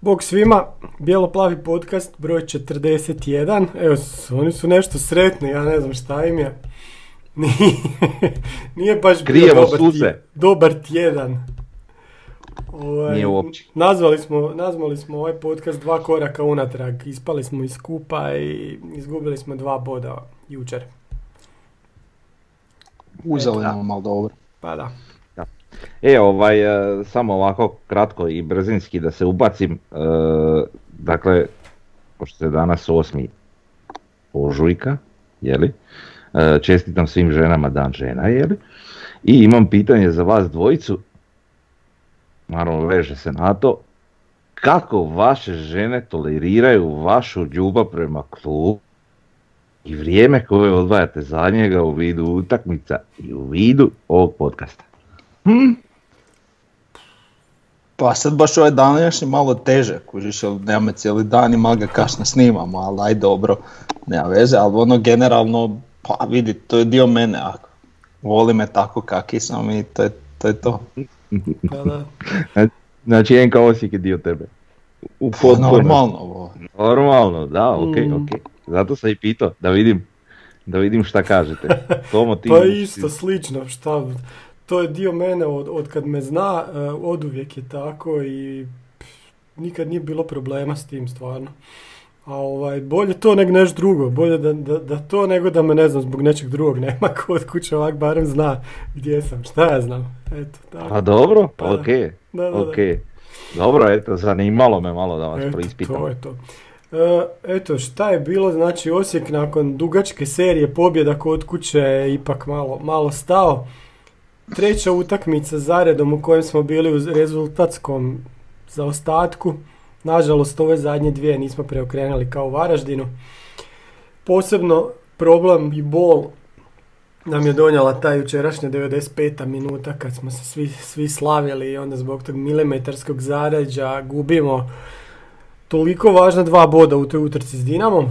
Bog svima, Bijelo-plavi podcast broj 41, evo oni su nešto sretni, ja ne znam šta im je, nije baš bio dobar tjedan, nije uopće. Nazvali smo ovaj podcast Dva koraka unatrag, ispali smo iz kupa i izgubili smo 2 boda jučer. Uzeli nam malo dobro. Pa da. Samo ovako kratko i brzinski da se ubacim, dakle, pošto je danas 8. ožujka, jeli, čestitam svim ženama dan žena, jeli, i imam pitanje za vas dvojicu, naravno veže se na to, kako vaše žene toleriraju vašu ljubav prema klubu i vrijeme koje odvajate za njega u vidu utakmica i u vidu ovog podcasta? Pa sad baš ovaj današnji malo teže, kužiš, nema cijeli dan i malo ga kašno snimamo, ali aj dobro, nema veze, ali ono generalno, pa vidi, to je dio mene, ako voli me tako kaki sam i to je to. Znači NK Osijek je dio tebe. Normalno ovo. Normalno, da, ok, zato sam i pitao, da vidim šta kažete. Tomo, ti pa isto, slično, šta... To je dio mene od kad me zna, od uvijek je tako i nikad nije bilo problema s tim stvarno. A bolje to nego nešto drugo, bolje da to nego da me ne znam zbog nečeg drugog nema ko od kuće, ovak barem zna gdje sam, šta ja znam. Eto, tako. A dobro, pa, okay. Dobro, eto, zanimalo me malo da vas prispitam. To je to. Eto šta je bilo, znači Osijek nakon dugačke serije pobjeda kod kuće je ipak malo stao. 3. utakmica zaredom u kojem smo bili u rezultatskom zaostatku. Nažalost, ove zadnje 2 nismo preokrenuli kao u Varaždinu. Posebno problem i bol nam je donijela ta jučerašnja 95. minuta kad smo se svi slavili i onda zbog tog milimetarskog zaređa gubimo toliko važna 2 boda u toj utrci s Dinamom.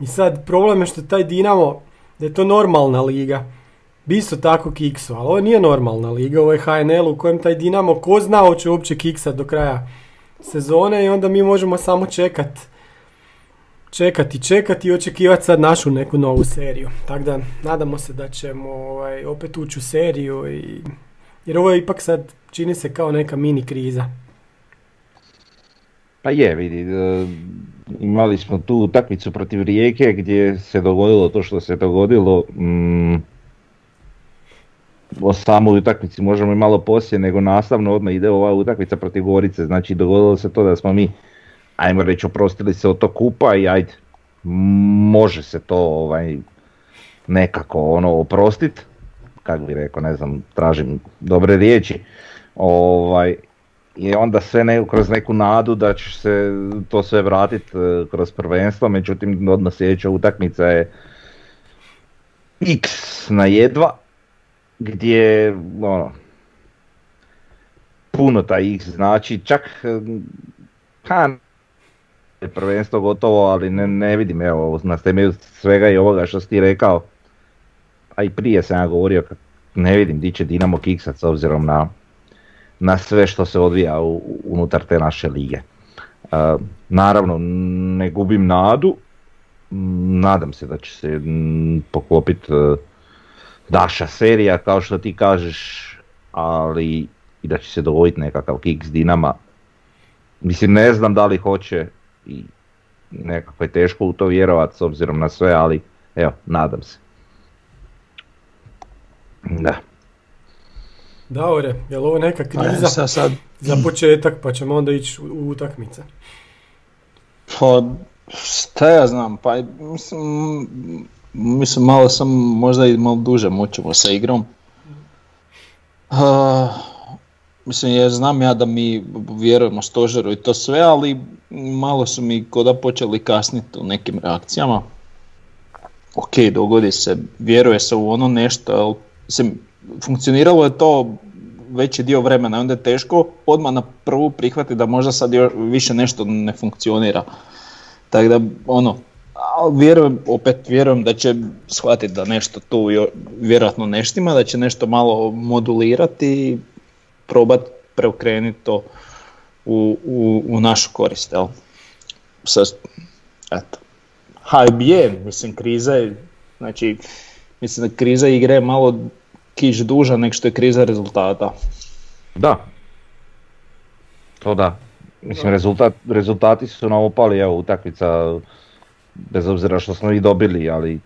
I sad problem je što taj Dinamo, da je to normalna liga. Bi isto tako kiksu, ali ovo nije normalna liga, ovo je HNL u kojem taj Dinamo ko zna hoće uopće kiksat do kraja sezone i onda mi možemo samo čekati i očekivati sad našu neku novu seriju. Tako da nadamo se da ćemo opet ući u seriju jer ovo je ipak sad čini se kao neka mini kriza. Pa je, vidi, imali smo tu utakmicu protiv Rijeke gdje se dogodilo to što se dogodilo. O samoj utakmici možemo i malo poslije, nego nastavno odmah ide ova utakmica protiv Gorice. Znači dogodilo se to da smo mi, ajmo reći, oprostili se od tog kupa i ajde, može se to nekako oprostit, kako bi rekao, ne znam, tražim dobre riječi. I onda sve kroz neku nadu da će se to sve vratiti kroz prvenstvo, međutim odmah sljedeća utakmica je X-1. Gdje puno taj X znači, čak je prvenstvo gotovo, ali ne vidim, evo, na temelju svega i ovoga što si ti rekao, a i prije sam ja govorio, ne vidim di će Dinamo kiksat s obzirom na sve što se odvija unutar te naše lige. Naravno, ne gubim nadu, nadam se da će se poklopiti daša serija, kao što ti kažeš, ali i da će se dogoditi nekakav kiks Dinama. Mislim, ne znam da li hoće i nekako je teško u to vjerovati s obzirom na sve, ali evo, nadam se. Da. Daore, je li ovo neka kriza sad za početak, pa ćemo onda ići u utakmice? Pa, šta ja znam, pa mislim, malo sam, možda i malo duže mučimo sa igrom. Mislim, jer znam ja da mi vjerujemo stožeru i to sve, ali malo su mi koda počeli kasniti u nekim reakcijama. Ok, dogodi se, vjeruje se u ono nešto, ali mislim, funkcioniralo je to veći dio vremena, onda je teško odmah na prvu prihvatiti da možda sad još više nešto ne funkcionira. Tako da, ono, vjerujem da će shvatiti da nešto tu vjerojatno ne štima, da će nešto malo modulirati i probati preokrenuti to u našu korist. Jel? Eto. Mislim, kriza je, znači, mislim da kriza igre je malo kiš duža nek što je kriza rezultata. Da. To da. Mislim, rezultati su nam opali, evo, utakmica, bez obzira što smo ih dobili, ali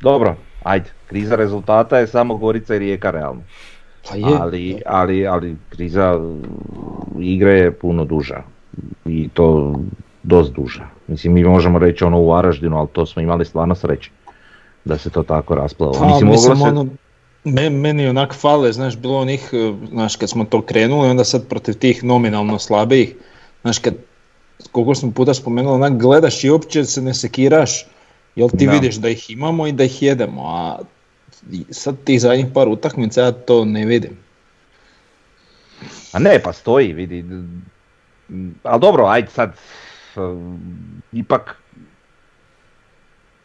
dobro, ajde, kriza rezultata je samo Gorica i Rijeka, realno. Pa je. Ali kriza igre je puno duža i to dosta duža. Mislim, mi možemo reći ono u Varaždinu, ali to smo imali stvarno sreće da se to tako rasplalo. Meni onak fale, znaš, bilo onih, znaš, kad smo to krenuli, onda sad protiv tih nominalno slabijih, znaš, kad, koliko smo puta spomenuli, onak gledaš i uopće se ne sekiraš, jel ti vidiš da ih imamo i da ih jedemo, a sad tih zadnjih par utakmica ja to ne vidim. A ne, pa stoji, vidi, ali dobro, ajde sad, ipak,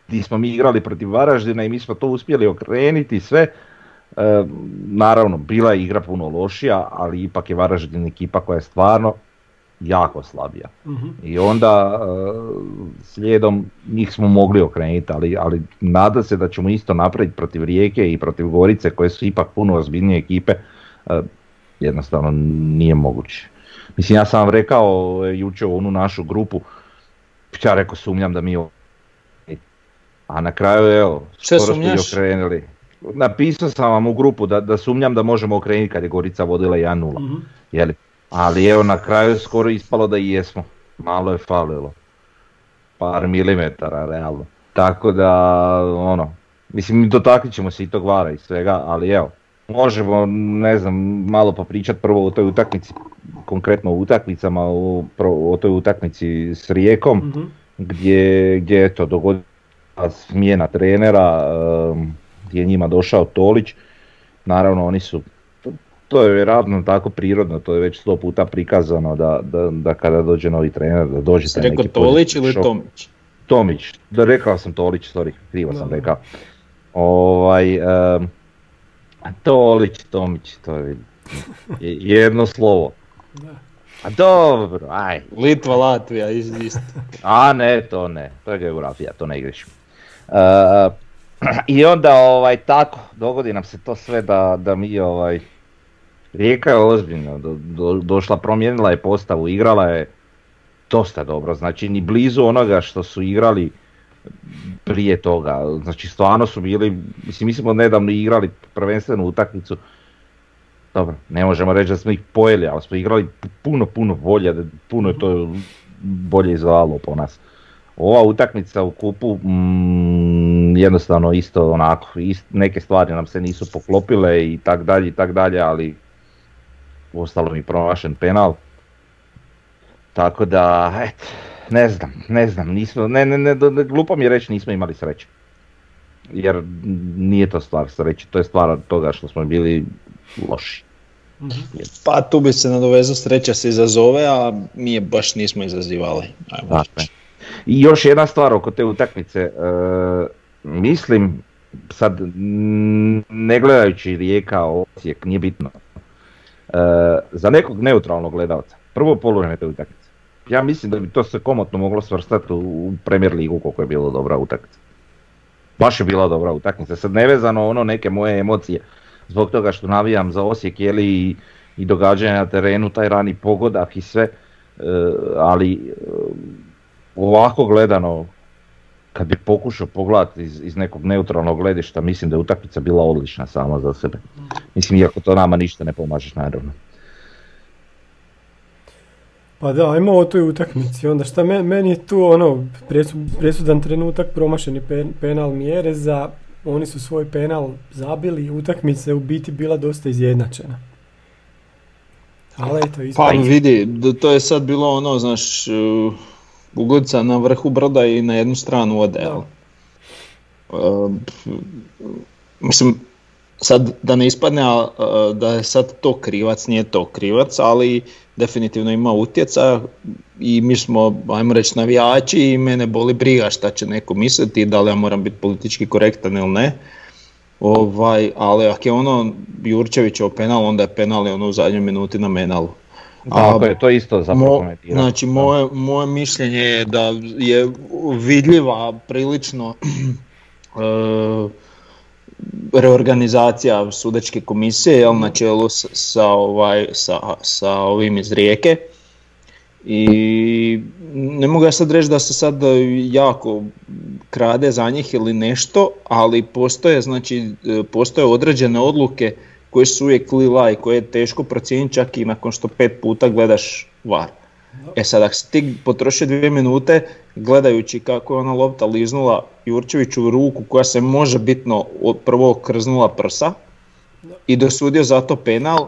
nismo mi igrali protiv Varaždina i mi smo to uspjeli okreniti sve. Naravno, bila je igra puno lošija, ali ipak je Varaždin ekipa koja je stvarno jako slabija. Uh-huh. I onda slijedom njih smo mogli okrenuti, ali nadam se da ćemo isto napraviti protiv Rijeke i protiv Gorice, koje su ipak puno ozbiljnije ekipe. Jednostavno nije moguće. Mislim, ja sam vam rekao jučer u onu našu grupu, ja rekao sumnjam da mi a na kraju, evo, skoro smo i okrenili. Napisao sam vam u grupu da sumnjam da možemo okrenuti kad je Gorica vodila 1-0. Mm-hmm. Jeli? Ali evo, na kraju skoro ispalo da i jesmo. Malo je falilo. Par milimetara, realno. Tako da, ono, mislim, dotaknit ćemo se i tog vara i svega, ali evo, možemo, ne znam, malo popričati prvo o toj utakmici, konkretno o utakmicama, o toj utakmici s Rijekom, mm-hmm. gdje je to dogodilo. Smjena trenera, gdje je njima došao Tolić, naravno oni su, to je vjerojatno tako prirodno, to je već 100 puta prikazano da kada dođe novi trener, da dođe taj neki... Rekao Tolić ili Tomić? Tomić, da rekao sam Tolić, sorry, krivo sam rekao. Tolić, Tomić, to je jedno slovo. A dobro, aj. Litva, Latvija, isto. A ne, to ne, to je geografija, to ne igriš. I onda tako, dogodi nam se to sve da mi Rijeka je ozbiljno došla, promijenila je postavu, igrala je dosta dobro, znači ni blizu onoga što su igrali prije toga, znači stvarno su bili, mislim mi smo nedavno igrali prvenstvenu utakmicu, dobro, ne možemo reći da smo ih pojeli, ali smo igrali puno bolje, puno je to bolje izvalo po nas. Ova utakmica u kupu, jednostavno isto onako, neke stvari nam se nisu poklopile i tak dalje, ali ostalo mi promašen penal. Tako da, et, ne znam, nismo, ne, glupo mi je reći nismo imali sreće. Jer nije to stvar sreće, to je stvar toga što smo bili loši. Pa tu bi se nadovezao, sreća se izazove, a mi je baš nismo izazivali. I još jedna stvar oko te utakmice, mislim, sad ne gledajući Rijeka, Osijek, nije bitno, za nekog neutralnog gledalca, prvo poluvreme te utakmice, ja mislim da bi to se komotno moglo svrstati u Premier ligu koliko je bila dobra utakmica. Baš je bila dobra utakmica, sad nevezano ono neke moje emocije, zbog toga što navijam za Osijek, jeli i događanja na terenu, taj rani pogodak i sve, ali ovako gledano, kad bi pokušao pogledati iz nekog neutralnog gledišta, mislim da je utakmica bila odlična sama za sebe. Mislim, iako to nama ništa ne pomažeš, naravno. Pa da, ajmo o toj utakmici, onda šta meni je tu ono, presudan trenutak, promašeni penal Mjereza, oni su svoj penal zabili i utakmica je u biti bila dosta izjednačena. Ali eto, pa vidi, to je sad bilo ono, znaš, Gorica na vrhu brda i na jednu stranu ode. Mislim, sad da ne ispadne da je sad to krivac, nije to krivac, ali definitivno ima utjecaja i mi smo, ajmo reći, navijači i mene boli briga šta će neko misliti, da li ja moram biti politički korektan ili ne. Ali ako je ono Jurčevićev penal, onda je penal ono u zadnjoj minuti na menalu. Tako je, to isto zapravo komentirati. Znači, moje mišljenje je da je vidljiva prilično reorganizacija sudačke komisije, jel, na čelu sa ovim iz Rijeke. I ne mogu ja sad reći da se sad jako krade za njih ili nešto, ali postoje određene odluke koje su uvijek lila i koje je teško procijeniti čak i nakon što 5 puta gledaš VAR. E sad, ako si ti potrošio 2 minute gledajući kako je ona lopta liznula Jurčeviću ruku koja se može bitno prvo krznula prsa i dosudio zato penal,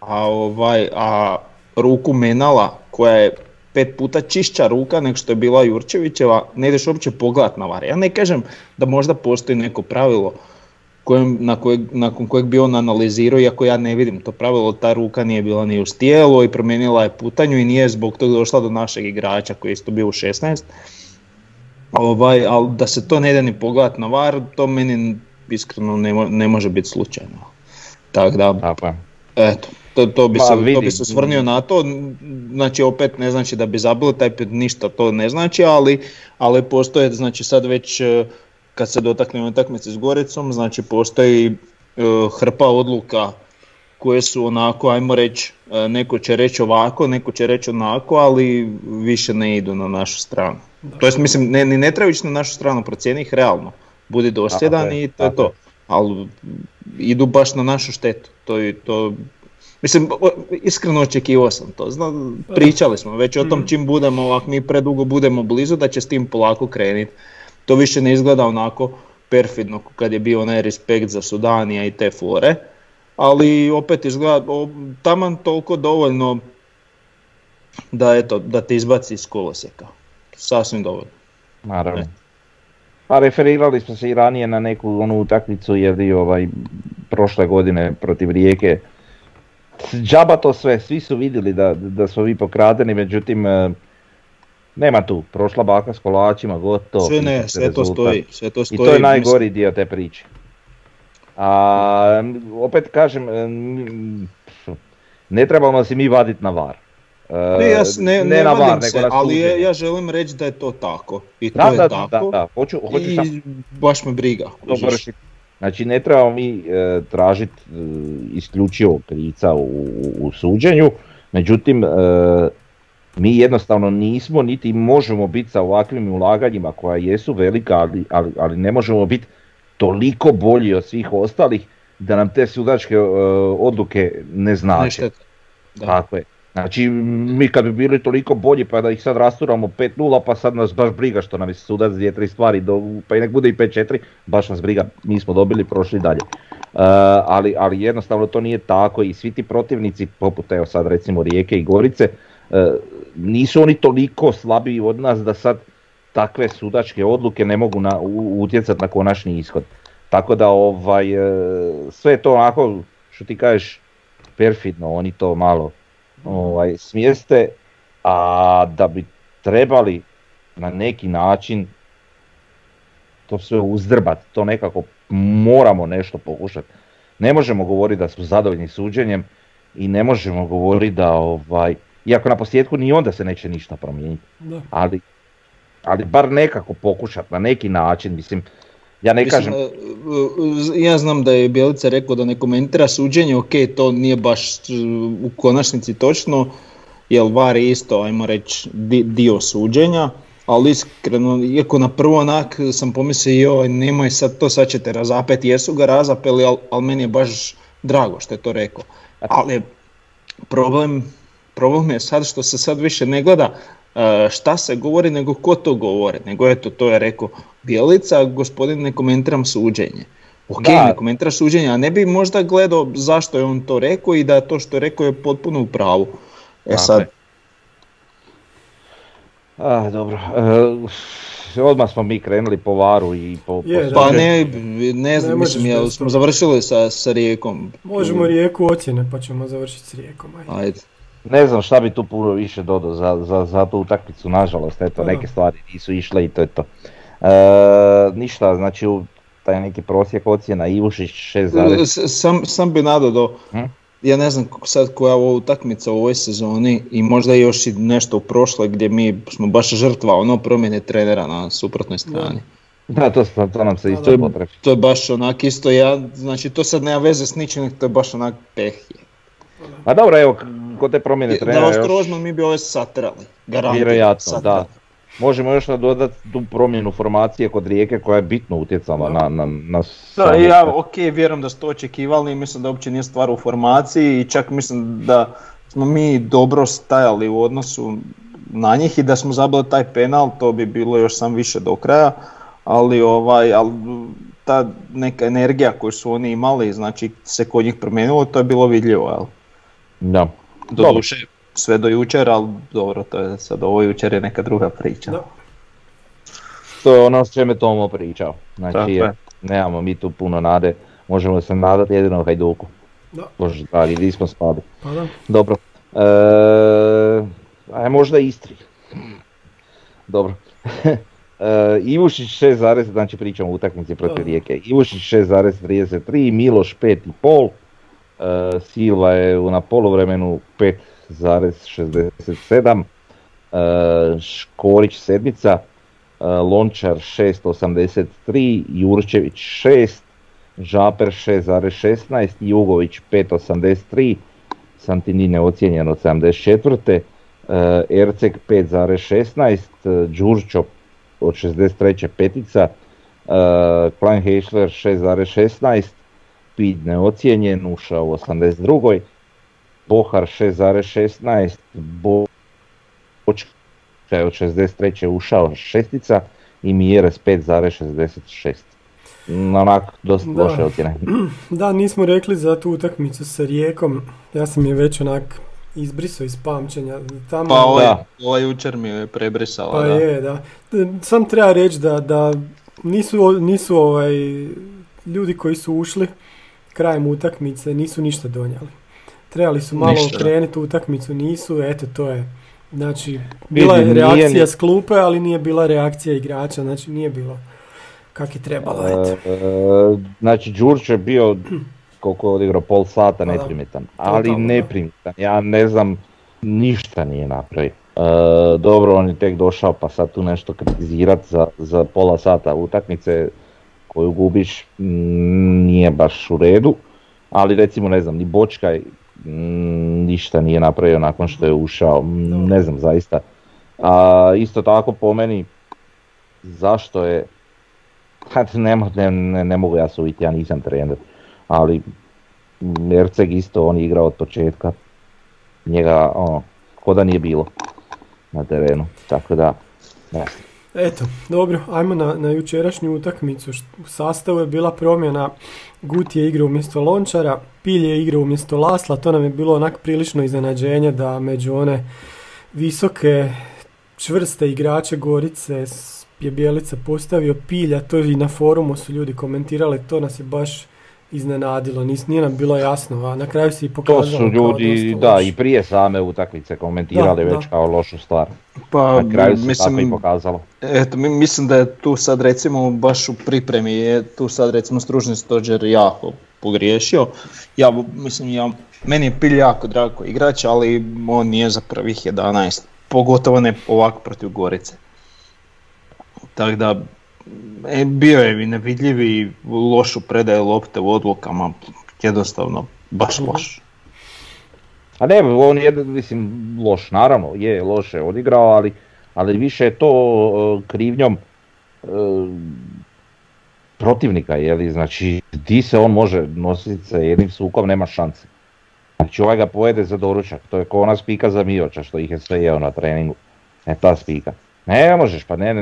a ruku menala koja je 5 puta čišća ruka nego što je bila Jurčevićeva, ne ideš uopće pogledat na VAR. Ja ne kažem da možda postoji neko pravilo nakon kojeg bi on analizirao, iako ja ne vidim to pravilo, ta ruka nije bila ni uz tijelo i promijenila je putanju i nije zbog toga došla do našeg igrača koji je isto bio u 16. Ali da se to ne ide ni pogledat na VAR, to meni iskreno ne može biti slučajno. Tako da, eto. To bi se svrnio na to, znači opet ne znači da bi zabili taj put, ništa to ne znači, ali postoje, znači sad već kad se dotaknemo utakmice s Goricom, znači postoji hrpa odluka koje su onako, ajmo reći, neko će reći ovako, neko će reći onako, ali više ne idu na našu stranu. To jest, mislim, ne treba ići na našu stranu, procijeni ih realno, budi dosljedan i to je to, ali idu baš na našu štetu, to mislim, iskreno očekivao sam to, pričali smo već o tom čim budemo, ovak mi predugo budemo blizu da će s tim polako krenuti. To više ne izgleda onako perfidno kad je bio onaj respekt za Sudanija i te fore, ali opet izgleda taman toliko dovoljno da te izbaci iz kolosijeka, sasvim dovoljno. Naravno. Pa referirali smo se i ranije na neku onu utakmicu jer je prošle godine protiv Rijeke. Džaba to sve, svi su vidjeli da su vi pokradeni, međutim nema tu, prošla baka s kolačima, gotovo. Sve to stoji. I to je najgori dio te priče. A opet kažem, ne trebamo se mi vaditi na VAR. Ne na VAR, nego na ali služenje. Ja želim reći da je to tako. I to je tako. Hoću i baš me briga. Znači ne trebamo mi tražiti isključivo krivca u suđenju, međutim mi jednostavno nismo niti možemo biti sa ovakvim ulaganjima koja jesu velika, ali ne možemo biti toliko bolji od svih ostalih da nam te sudačke odluke ne znače. Tako je. Znači mi kad bi bili toliko bolji pa da ih sad rasturamo 5-0 pa sad nas baš briga što nam je sudac 2-3 stvari, pa i nek bude i 5-4, baš nas briga, nismo dobili, prošli dalje. Ali jednostavno to nije tako i svi ti protivnici, poput evo sad recimo Rijeke i Gorice, nisu oni toliko slabiji od nas da sad takve sudačke odluke ne mogu utjecati na konačni ishod. Tako da sve to onako što ti kažeš perfidno, oni to malo smjeste, a da bi trebali na neki način to sve uzdrbati, to nekako moramo nešto pokušati. Ne možemo govoriti da smo zadovoljni suđenjem i ne možemo govoriti da iako na posljedku ni onda se neće ništa promijeniti, ali bar nekako pokušati na neki način, mislim. Ja znam da je Bjelica rekao da ne komentira suđenje, ok, to nije baš u konačnici točno, jer VAR je isto, ajmo reći, dio suđenja, ali iskreno, iako na prvo onak sam pomislio, nemoj sad to, sad ćete razapeti, jesu ga razapeli, ali meni je baš drago što je to rekao. Ali problem je sad što se sad više ne gleda šta se govori, nego ko to govori, nego eto, to je rekao Bjelica, gospodin ne komentiram suđenje. Ok, da. Ne komentira suđenja, a ne bi možda gledao zašto je on to rekao i da to što je rekao je potpuno u pravu. Sad. Ah, dobro. Odmah smo mi krenuli po varu i po Pa ne znam, mislim, jel smo završili sa Rijekom. Možemo Rijeku ocjene, pa ćemo završiti s Rijekom. Ajde. Ne znam šta bi tu puno više dodao za tu utakmicu, nažalost, eto, neke stvari nisu išle i to je to. Ništa, znači taj neki prosjek ocjena, Ivušić 6,0. Sam bi nadodao, ja ne znam sad koja je ova utakmica u ovoj sezoni i možda još i nešto u prošle gdje mi smo baš žrtva promjene trenera na suprotnoj strani. Da, to nam se isto potrebi. To je baš onak isto, znači to sad nema veze s ničim, to je baš onak pehije. A dobro, evo, kod te promjene trenera još... Da, ostrožno mi bi ove satrali, garanti. Vjerojatno, da. Možemo još nadodati tu promjenu formacije kod Rijeke koja je bitno utjecala na sami. Da, ja vjerujem da ste to očekivali, mislim da uopće nije stvar u formaciji i čak mislim da smo mi dobro stajali u odnosu na njih i da smo zabili taj penal, to bi bilo još sam više do kraja, ali ta neka energija koju su oni imali, znači se kod njih promijenilo, to je bilo vidljivo, jel? Da. Doduše, sve do jučer, ali dobro, to je sad ovo jučer je neka druga priča. Da. To je ono s čime Tomo pričao, znači nemamo mi tu puno nade, možemo se nadati jedino Hajduku. Da. Bože, gdje smo spali. Pa da. Dobro, a možda Istri. Dobro. Ivušić 6,0, znači pričamo o utakmici protiv Rijeke. Ivušić 6,33, Miloš 5,5, Silva je na poluvremenu 5,67, Škorić 7, Lončar 6,83, Jurčević 6, Žaper 6,16, Jugović 5,83, Santini neocijenjen od 74, Erceg 5,16, Đurčo od 63. petica, Klein Hešler 6,16, Pilj neocijenjen, ušao u 82. Bohar 6,16, Bočkaj od 63. ušao šestica i Mjerez 5,66. Onak, dosta loše ocjene. Da, nismo rekli za tu utakmicu sa Rijekom, ja sam je već onak izbrisao iz pamćenja. Tamo, pa ovaj jučer mi je prebrisao. Pa sam treba reći da nisu ljudi koji su ušli krajem utakmice nisu ništa donijeli. Trebali su malo okrenuti utakmicu, nisu, eto to je. Znači, bila je reakcija s klupe, ali nije bila reakcija igrača, znači nije bilo kak je trebalo. Znači, Đurče je bio, koliko je odigrao, pol sata neprimitan, ali neprimitan, ja ne znam, ništa nije napravio. Dobro, on je tek došao pa sad tu nešto kritizirati za pola sata utakmice koju gubiš, nije baš u redu, ali recimo ne znam, ni Bočkaj ništa nije napravio nakon što je ušao, ne znam zaista. A isto tako po meni, zašto je, ne mogu ja suditi, ja nisam trener, ali Erceg isto, on je igrao od početka, njega ko da nije bilo na terenu, tako da, ne. Eto, dobro, ajmo na jučerašnju utakmicu. U sastavu je bila promjena, Guti je igrao umjesto Lončara, Pilj je igrao umjesto Lasla, to nam je bilo onak prilično iznenađenje da među one visoke, čvrste igrače Gorice je Bjelica postavio Pilja, to i na forumu su ljudi komentirali, to nas je baš iznenadilo, nije nam bilo jasno, a na kraju se i pokazalo kao dosta loš. To su ljudi, i prije same utakmice komentirali kao lošu stvar. Pa, na kraju se tako i pokazalo. Eto, mislim da je tu sad recimo baš u pripremi, je tu sad recimo stručni stožer jako pogriješio. Meni je Pilj jako drago igrač, ali on nije za prvih 11, pogotovo ne ovako protiv Gorice. Tako da, bio je i nevidljiv i lošu predaju lopte u odlukama, jednostavno baš loš. A ne, on je loš, naravno, je loše odigrao, ali više je to krivnjom protivnika, znači di se on može nositi sa jednim sukom, nema šanse. Znači ovaj ga pojede za doručak, to je kao ona spika za Mioća što ih je sve jeo na treningu, ta spika. Ne možeš, pa ne.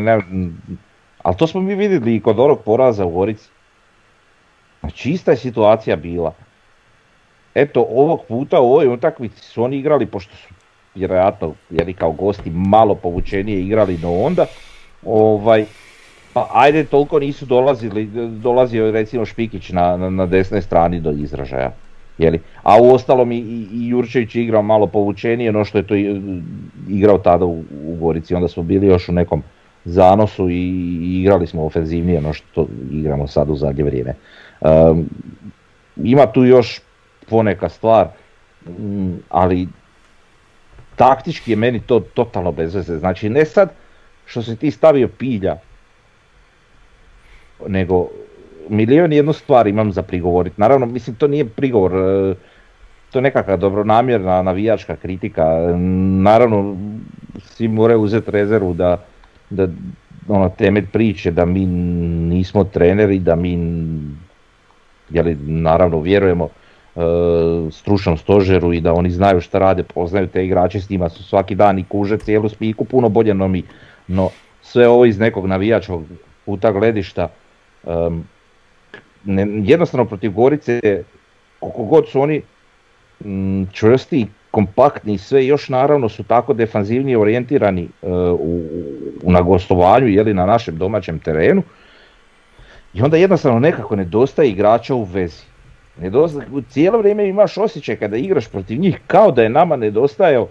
Ali to smo mi vidjeli i kod onog poraza u Gorici. Pa čista je situacija bila. Eto, ovog puta u ovoj utakmici su oni igrali, pošto su vjerojatno jer kao gosti malo povučenije igrali do onda, pa ajde toliko nisu dolazio recimo Špikić na desnoj strani do izražaja. Jeli? A u ostalom i Jurčević je igrao malo povučenije no što je to igrao tada u Gorici, onda smo bili još u nekom zanosu i igrali smo ofenzivnije no što igramo sad u zadnje vrijeme. Ima tu još poneka stvar, ali taktički je meni to totalno bez veze. Znači ne sad što si ti stavio Pilja, nego milijon jednu stvar imam za prigovoriti. Naravno, mislim, to nije prigovor, to je nekakva dobronamjerna navijačka kritika. Naravno, svi moraju uzeti rezervu da ono, temelj priče da mi nismo treneri, da mi, jeli, naravno, vjerujemo stručnom stožeru i da oni znaju šta rade, poznaju te igrače, s njima su svaki dan i kuže cijelu spiku puno bolje no mi. No, sve ovo iz nekog navijačkog puta gledišta, jednostavno protiv Gorice, koliko god su oni čvrsti, kompaktni i sve, još naravno su tako defanzivni orijentirani na gostovanju, jeli, na našem domaćem terenu, i onda jednostavno nekako nedostaje igrača u vezi. Cijelo vrijeme imaš osjećaj kada igraš protiv njih kao da je nama nedostajao,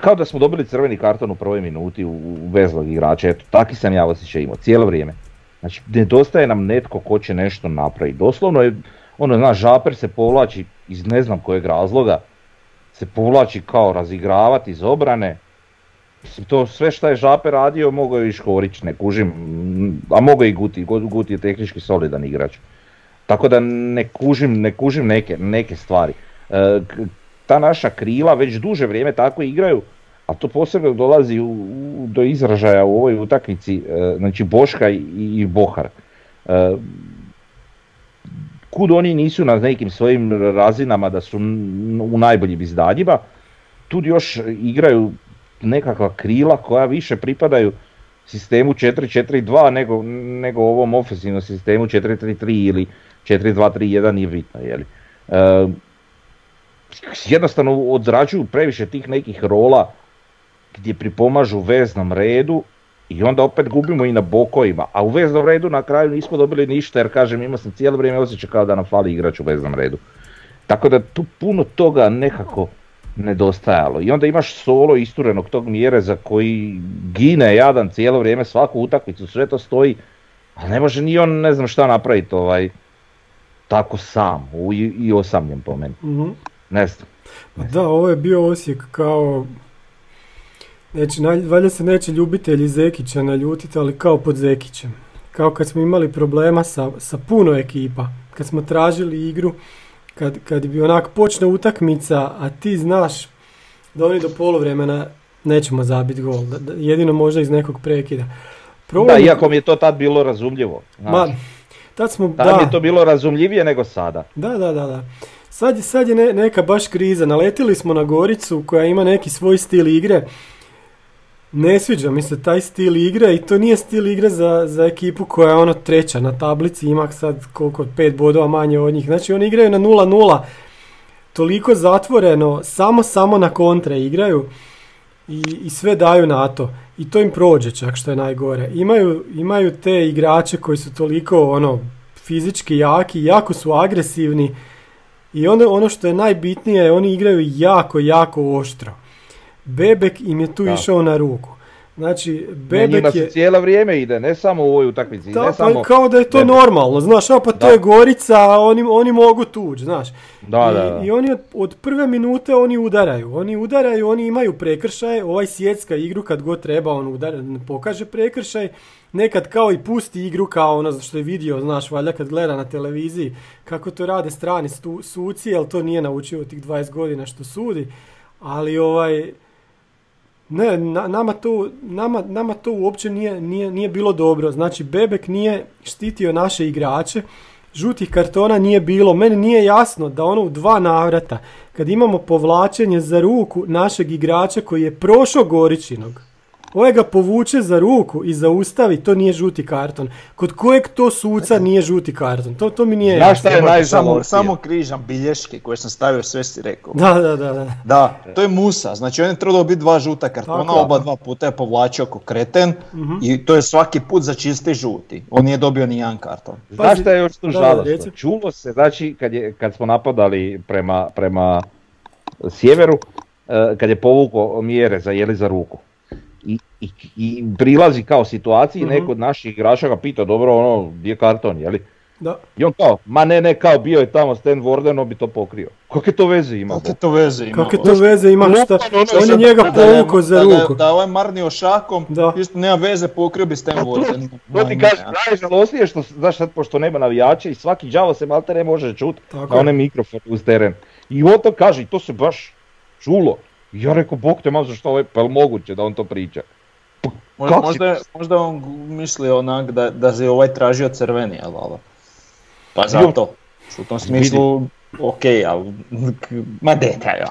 kao da smo dobili crveni karton u prvoj minuti u vezlog igrača. Eto, taki sam ja osjećaj imao cijelo vrijeme. Znači, nedostaje nam netko ko će nešto napraviti. Doslovno je, ono, znaš, Žaper se povlači iz ne znam kojeg razloga, se povlači kao razigravati iz obrane. Mislim, to sve što je Žaper radio mogao je i Škorić, ne kužim, a mogao i Guti, Guti je tehnički solidan igrač. Tako da ne kužim neke stvari. Ta naša krila već duže vrijeme tako igraju, a to posebno dolazi do izražaja u ovoj utakmici, znači Bočkaj i Bohar. Kud oni nisu na nekim svojim razinama da su u najboljim izdanjima, tu još igraju nekakva krila koja više pripadaju sistemu 4-4-2 nego ovom ofensivnom sistemu 4-3-3 ili 4-2-3-1, nije bitno, jeli. Jednostavno odrađuju previše tih nekih rola gdje pripomažu veznom redu i onda opet gubimo i na bokovima. A u veznom redu na kraju nismo dobili ništa jer, kažem, imao sam cijelo vrijeme osjećaj kao da nam fali igrač u veznom redu. Tako da tu puno toga nekako nedostajalo. I onda imaš solo isturenog tog Mjereza koji gine jadan cijelo vrijeme, svaku utakmicu, sve to stoji, ali ne može ni on ne znam šta napraviti tako sam i osamljen po meni. Mm-hmm. Ne znam. Da, ovo je bio Osijek kao, znači, valjda se neće ljubitelji Zekića naljutiti, ali kao pod Zekićem. Kao kad smo imali problema sa puno ekipa, kad smo tražili igru, kad bi onak počne utakmica, a ti znaš da oni do polovremena nećemo zabiti gol, jedino možda iz nekog prekida. Da, iako mi je to tad bilo razumljivo. Znači, tad mi je to bilo razumljivije nego sada. Da. Sad je neka baš kriza, naletili smo na Goricu koja ima neki svoj stil igre, ne sviđa mi se taj stil igre i to nije stil igre za ekipu koja je ono treća na tablici, ima sad koliko, 5 bodova manje od njih, znači oni igraju na 0-0, toliko zatvoreno, samo na kontre igraju i sve daju na to i to im prođe čak što je najgore, imaju te igrače koji su toliko ono fizički jaki, jako su agresivni. I onda ono što je najbitnije, oni igraju jako oštro. Bebek im je tu išao na ruku. Znači, Bebek je cijelo vrijeme ide, ne samo u ovoj utakmici. Da, ne samo kao da je to Bebek. Normalno, znaš, a pa to je Gorica, oni mogu tuć, znaš. I oni od prve minute oni udaraju, oni imaju prekršaj, ovaj sjecka igru kad god treba, on udara, pokaže prekršaj. Nekad kao i pusti igru kao ono što je vidio, znaš, valjda kad gleda na televiziji kako to rade strani suci, jer to nije naučio u tih 20 godina što sudi, ali ne, nama to uopće nije bilo dobro. Znači, Bebek nije štitio naše igrače, žutih kartona nije bilo, meni nije jasno da ono u dva navrata, kad imamo povlačenje za ruku našeg igrača koji je prošao Goričinog, Ovaj ga povuče za ruku i zaustavi, to nije žuti karton. Kod kojeg to suca nije žuti karton? To mi nije... Znaš šta je najžalostnije? Samo križam bilješke koje sam stavio, sve si rekao. Da, to je Musa. Znači on je trebalo biti dva žuta kartona, tako, oba dva puta je povlačio ko kreten, uh-huh, i to je svaki put za čisti žuti. On nije dobio ni jedan karton. Znaš šta je još tu žalostno? Čulo se, znači kad smo napadali prema sjeveru, kad je povukao Mjereza, jeli za ruku. I prilazi kao situaciji, mm-hmm, neko od naših igrača ga pita, dobro, ono, gdje je karton, jeli? Da. I on kao, ma ne, kao bio je tamo Stan Warden, on bi to pokrio. Kakve to veze ima? On je njega povukao za ruku. Da ovaj marnio šakom, isto nema veze, pokrio bi Stan Warden. To ti kaže, najžalosnije što, znaš sad, pošto nema navijača i svaki đavo se malte ne može čuti na onaj mikrofon uz teren. I on to kaže, i to se baš čulo. Ja rekao, Bog te malo, zašto ovo je, pa je moguće da on to priča? Možda on misli onak da je ovaj tražio crveni, ali ovo. Pa zato, u tom smislu, okej, ali ma detalja.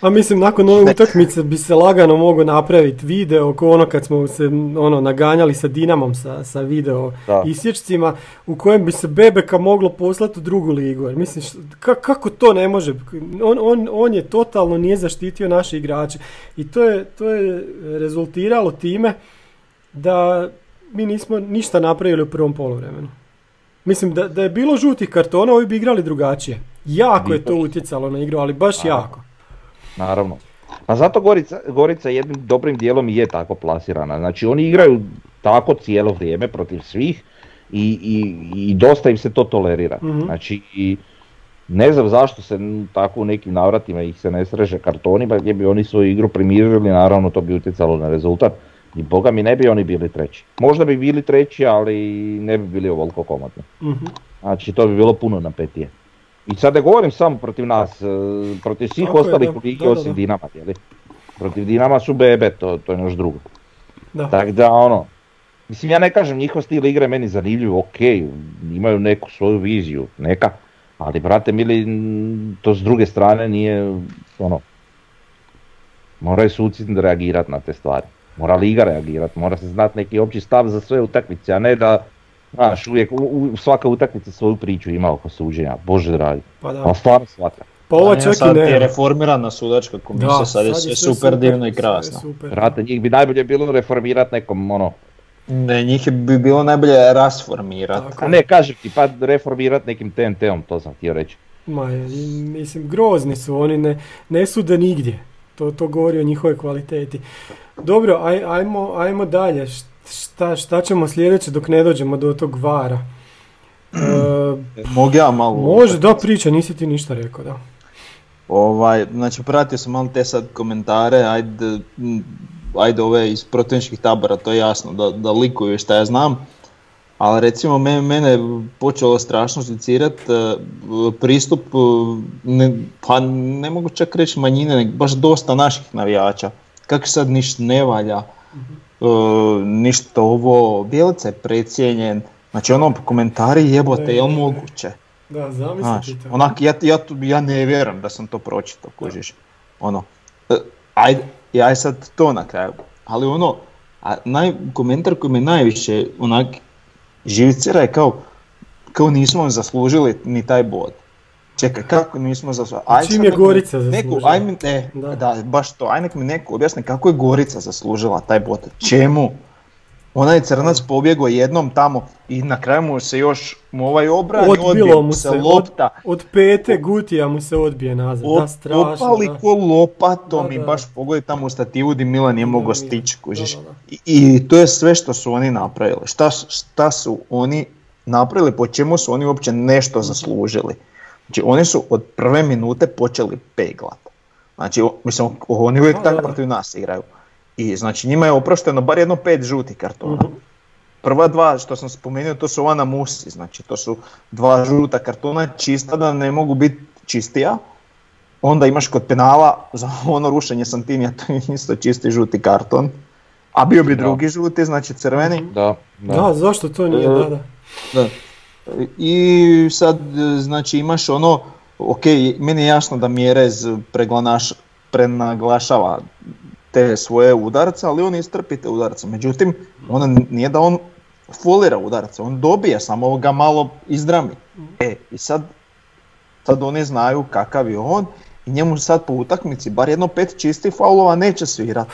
A mislim, nakon ove utakmice bi se lagano mogao napraviti video, ko ono kad smo se ono naganjali sa Dinamom, sa video isječcima, u kojem bi se Bebeka moglo poslati u drugu ligu. Jer mislim, kako to ne može? On je totalno nije zaštitio naše igrače. I to je rezultiralo time da mi nismo ništa napravili u prvom poluvremenu. Mislim, da je bilo žutih kartona, ovi bi igrali drugačije. Jako je to utjecalo na igru, ali baš jako. Naravno. Pa zato Gorica jednim dobrim dijelom je tako plasirana. Znači oni igraju tako cijelo vrijeme protiv svih i dosta im se to tolerira. Mm-hmm. Znači i ne znam zašto se tako u nekim navratima ih se ne sreže kartonima gdje bi oni svoju igru primirili, naravno to bi utjecalo na rezultat. I boga mi ne bi oni bili treći. Možda bi bili treći, ali ne bi bili ovoliko komotni. Mm-hmm. Znači to bi bilo puno napetije. I sad ne govorim samo protiv nas, protiv svih ostalih ligi osim Dinama, jeli? Protiv Dinama su bebe, to je još drugo. Tako da ono, mislim ja ne kažem, njihov stil igre meni zanimljiv, okej, imaju neku svoju viziju, neka, ali brate mili, to s druge strane nije, ono, moraju suci reagirati na te stvari, mora liga reagirati, mora se znati neki opći stav za sve utakmice, a ne da... Znaš, uvijek, svaka utakmica svoju priču ima oko suđenja, bože dragi, ali stvarno svaka. Pa ovo čak i ne. Sad je reformirana sudačka komisija, sad je sve super divno i krasno. Vrate, njih bi najbolje bilo reformirati nekom, ono... Ne, njih bi bilo najbolje rasformirati. A ne, kažem ti, pa reformirati nekim TNT-om, to sam htio reći. Mislim, grozni su, oni ne sude nigdje, to govori o njihovoj kvaliteti. Dobro, ajmo dalje. Šta ćemo sljedeće dok ne dođemo do tog VAR-a? Mogu ja malo? Može, da priča, nisi ti ništa rekao, da. Znači pratio sam malo te sad komentare, ajde ove iz protivničkih tabora, to je jasno, da likuju šta ja znam. Ali recimo mene je počelo strašno zlicirat pristup, pa ne mogu čak reći manjine, nego baš dosta naših navijača. Kako sad ništa ne valja? Ništa ovo, Bjelica je precijenjen, znači ono komentari jebote, je li moguće? Da, zamisliti to. Onak, ja ne vjerujem da sam to pročitao, kužiš. Ono, ajde sad to na kraju, ali ono, komentar koji me najviše onak živicira je kao nismo vam zaslužili ni taj bod. Čekaj, kako nismo zaslužili? Čim je Gorica zaslužila? Baš to, aj nek mi neko objasni kako je Gorica zaslužila taj bod. Čemu? Ona je crnac pobjegao jednom tamo i na kraju mu se još obrani, odbilo mu se lopta. Od pete Gutija mu se odbije nazad, da strašno. Opali ko lopatom i baš pogodi tamo u stativu gdje Milan je mogao stići, kužiš. I to je sve što su oni napravili. Šta su oni napravili, po čemu su oni uopće nešto zaslužili? Znači oni su od prve minute počeli peglat. Znači mislim, oni uvijek tako protiv nas igraju. I znači njima je oprošteno bar jedno 5 žutih kartona. Uh-huh. Prva dva što sam spomenuo to su ona musi. Znači to su dva žuta kartona čista da ne mogu biti čistija. Onda imaš kod penala za ono rušenje Santinija, to je isto čisti žuti karton. A bio bi drugi žuti, znači crveni. Da, zašto to nije? Da. I sad znači imaš ono, ok, meni je jasno da Mjerez prenaglašava te svoje udarce, ali on istrpi te udarce. Međutim, on, nije da on folira udarce, on dobije, samo ga malo izdrami. I sad oni znaju kakav je on i njemu sad po utakmici bar jedno 5 čistih faulova neće svirat.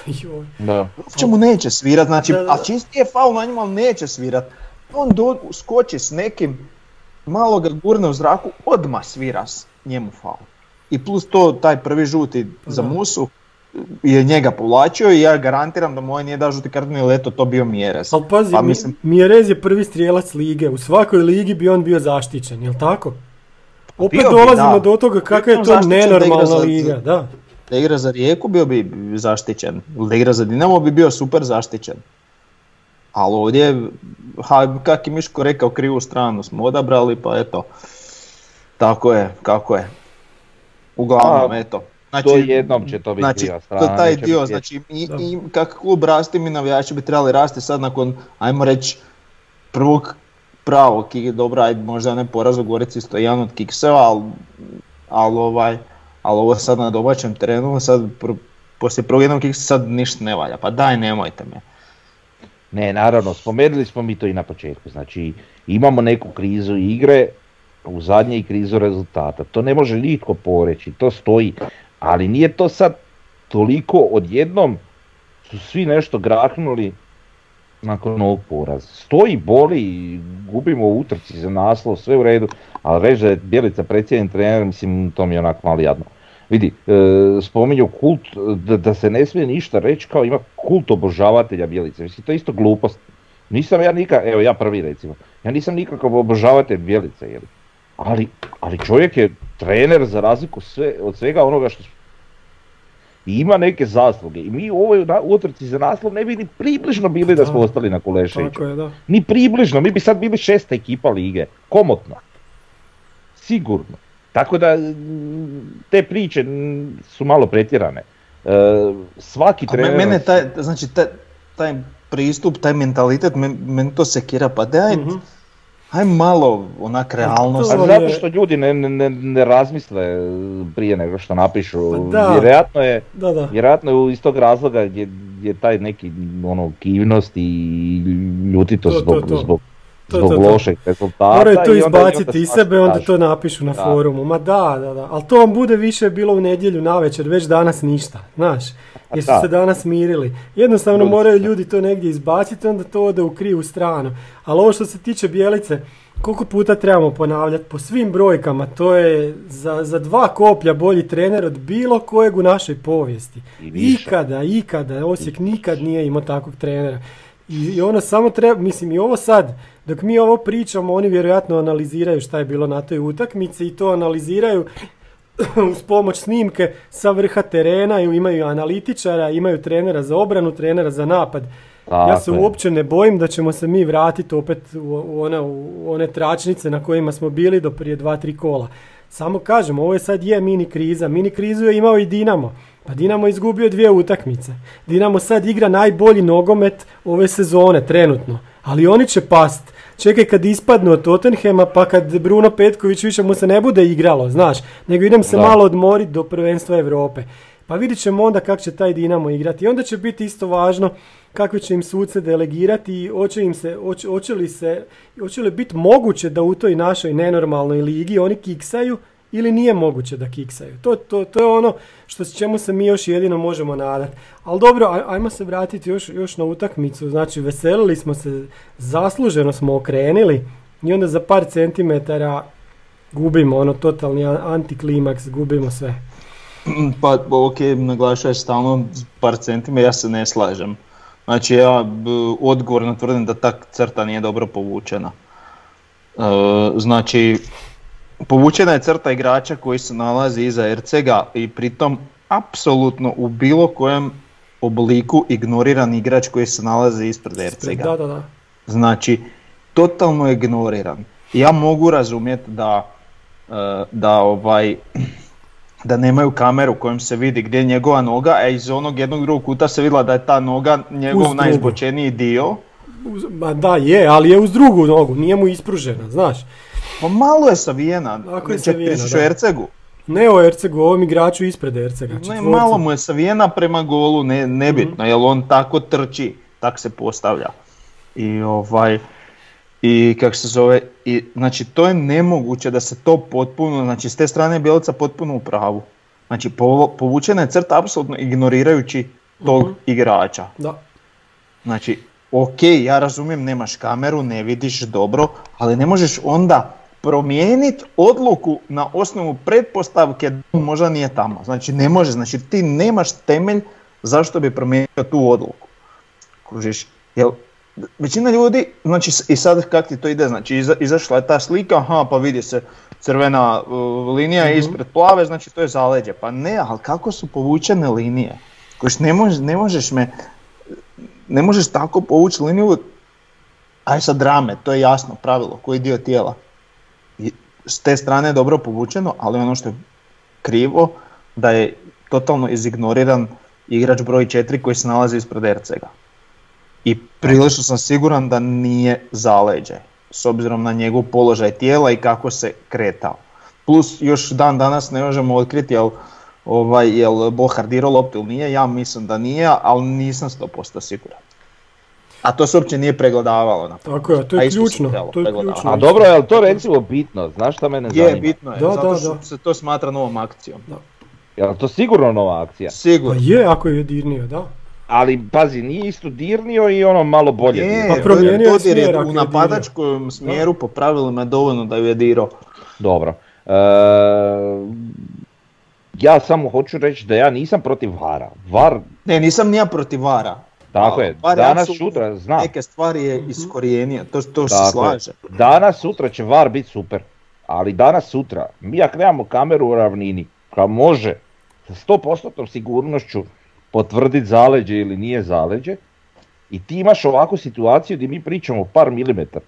Uopće mu neće svirat, znači, a čisti je faul na njima, ali neće svirat. On skoči s nekim, malo ga gurne u zraku, odmah svira njemu faul. I plus to, taj prvi žuti za Musu je njega povlačio i ja garantiram da moj nije dao žuti karton, ili eto to bio Mjerez. Ali pazi, Mjerez je prvi strijelac lige, u svakoj ligi bi on bio zaštićen, jel tako? Opet dolazimo do toga kakva je to nenormalna liga. Da igra za Rijeku bio bi zaštićen, da igra za Dinamo bi bio super zaštićen. Ali ovdje, kak je Miško rekao, krivu stranu smo odabrali, pa eto, tako je, kako je. Uglavnom, eto. Znači, to jednom će to biti kriva strana. To taj dio, znači, i kak klub rasti, mi navijači bi trebali rasti sad nakon, ajmo reći, prvog pravog, dobra, možda ne poraz u Gorici, to je jedan od kikseva, ali ovo sad na domaćem terenu, sad poslije prvog jednog kiksa sad ništa ne valja, pa daj nemojte me. Ne, naravno, spomenuli smo mi to i na početku, znači imamo neku krizu igre, u zadnje i krizu rezultata, to ne može nitko poreći, to stoji, ali nije to sad toliko odjednom, su svi nešto grahnuli nakon ovog poraza. Stoji, boli, gubimo utrci za naslov, sve u redu, ali reći da je Bjelica predsjednik trener, mislim, to mi je onako malo jadno. Vidi, spominju kult, da se ne smije ništa reći kao ima kult obožavatelja Bjelice, mislim, to je isto glupost. Nisam ja nikakav, evo ja prvi recimo, ja nisam nikakav obožavatelj Bjelice, jel? Ali čovjek je trener za razliku od svega onoga što i ima neke zasluge. I mi u ovoj utrci za naslov ne bi ni približno bili da smo ostali na Kuleševiću. Ni približno, mi bi sad bili 6. ekipa lige, komotno, sigurno. Tako da te priče su malo pretjerane. Svaki trener... Mene taj pristup, taj mentalitet, meni to sekira, pa daj... Mm-hmm. Aj malo onak realnost. Ali zato što ljudi ne razmisle prije nego što napišu. Da. Vjerojatno je iz tog razloga je taj neki ono kivnost i ljutitost zbog lošeg rezultata. Moraju to izbaciti iz sebe, onda to napišu na forumu. Ma da. Ali to vam bude više bilo u nedjelju navečer, već danas ništa, znaš. Jer su se danas mirili. Jednostavno moraju ljudi to negdje izbaciti, onda to ode u krivu stranu. Ali ovo što se tiče Bjelice, koliko puta trebamo ponavljati po svim brojkama, to je za 2 koplja bolji trener od bilo kojeg u našoj povijesti. Ikada, Osijek nikad nije imao takvog trenera. I ono samo treba, mislim i ovo sad, dok mi ovo pričamo, oni vjerojatno analiziraju šta je bilo na toj utakmici i to analiziraju uz pomoć snimke sa vrha terena, imaju analitičara, imaju trenera za obranu, trenera za napad. Tako. Ja se uopće ne bojim da ćemo se mi vratiti opet u one tračnice na kojima smo bili do prije 2-3 kola. Samo kažem, ovo je sad je mini kriza. Mini krizu je imao i Dinamo. Pa Dinamo izgubio 2 utakmice. Dinamo sad igra najbolji nogomet ove sezone trenutno. Ali oni će past. Čekaj kad ispadnu od Tottenhema, pa kad Bruno Petković više mu se ne bude igralo, znaš, nego idem se malo odmoriti do prvenstva Europe. Pa vidit ćemo onda kako će taj Dinamo igrati. I onda će biti isto važno kakve će im suce delegirati i hoće li biti moguće da u toj našoj nenormalnoj ligi oni kiksaju ili nije moguće da kiksaju. To je ono što s čemu se mi još jedino možemo nadati. Ali dobro, ajmo se vratiti još na utakmicu. Znači, veselili smo se, zasluženo smo okrenili i onda za par centimetara gubimo ono totalni antiklimaks, gubimo sve. Pa ok, naglašaš stalno par centimetara, ja se ne slažem. Znači ja odgovorno tvrdim da ta crta nije dobro povučena. Znači, povučena je crta igrača koji se nalazi iza Ercega i pritom apsolutno u bilo kojem obliku ignoriran igrač koji se nalazi ispred Ercega. Da. Znači, totalno ignoriran. Ja mogu razumjeti da nemaju kameru kojom se vidi gdje je njegova noga, a iz onog jednog drugog kuta se vidjela da je ta noga njegov najizbočeniji dio. Ma da je, ali je uz drugu nogu, nije mu ispružena, znaš. Pa malo je savijena, čak pišeš u Ercegu. Ne o Ercegu, ovom igraču ispred Ercega. Ne, malo mu je savijena prema golu, nebitno, jer on tako trči, tak se postavlja. I kako se zove, znači to je nemoguće da se to potpuno, znači s te strane Bjelica potpuno u pravu. Znači povučena je crta apsolutno ignorirajući tog igrača. Da. Znači, ok, ja razumijem, nemaš kameru, ne vidiš dobro, ali ne možeš onda promijeniti odluku na osnovu pretpostavke da možda nije tamo. Znači ne može, znači ti nemaš temelj zašto bi promijenio tu odluku. Kužiš, jel? Većina ljudi, znači i sad kako ti to ide, znači izašla je ta slika, aha pa vidi se crvena linija ispred plave, znači to je zaleđe. Pa ne, ali kako su povučene linije? Kojiš ne možeš tako povući liniju, aj sad rame, to je jasno pravilo, koji dio tijela. I s te strane je dobro povučeno, ali ono što je krivo, da je totalno izignoriran igrač broj 4 koji se nalazi ispred Ercega. I prilično sam siguran da nije zaleđaj, s obzirom na njegov položaj tijela i kako se kretao. Plus još dan danas ne možemo otkriti jel Bohar dirao loptu ili nije, ja mislim da nije, ali nisam 100% siguran. A to se uopće nije pregledavalo. Tako je, to je ključno. A dobro, je li to recimo bitno? Znaš šta mene zanima? Je, bitno je, zato što se to smatra novom akcijom. Da. Je li to sigurno nova akcija? Sigurno. Pa je, ako je dirnio, da. Ali, pazi, nije isto dirnio i ono malo bolje. Je, pa promijenio je smjer. U napadačkom smjeru po pravilima je dovoljno da ju je dirao. Dobro. Ja samo hoću reći da ja nisam protiv VAR-a. Ne, nisam nija protiv VAR-a. Tako je, danas, sutra, znam. Neke stvari je iskorijenio, to se slaže. Danas, sutra će VAR biti super, ali danas, sutra, mi ako nemamo kameru u ravnini, koja može sa 100% sigurnošću potvrditi zaleđe ili nije zaleđe, i ti imaš ovakvu situaciju gdje mi pričamo par milimetara.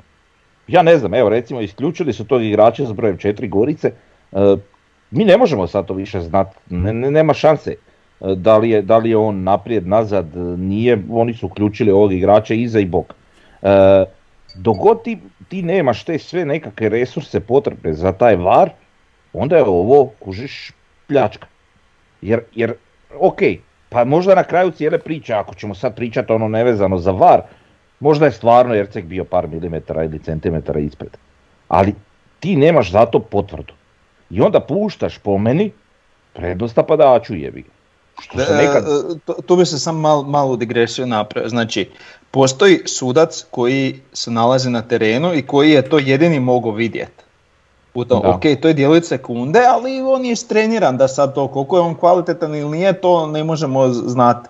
Ja ne znam, evo recimo, isključili su tog igrača s brojem 4 Gorice, mi ne možemo sad to više znati, nema šanse. Da li je on naprijed, nazad, nije, oni su uključili ovog igrača iza i bok. Dogod ti nemaš te sve nekakve resurse potrebne za taj VAR, onda je ovo, kužiš, pljačka. Jer ok, pa možda na kraju cijele priče, ako ćemo sad pričati ono nevezano za VAR, možda je stvarno Erceg bio par milimetara ili centimetara ispred. Ali ti nemaš za to potvrdu. I onda puštaš po meni prednost napadaču, jebi ga. Tu bi se sam malo digresiju napravio, znači postoji sudac koji se nalazi na terenu i koji je to jedini mogao vidjeti. Ok, to je djelić sekunde, ali on je streniran da sad to, koliko je on kvalitetan ili nije, to ne možemo znati.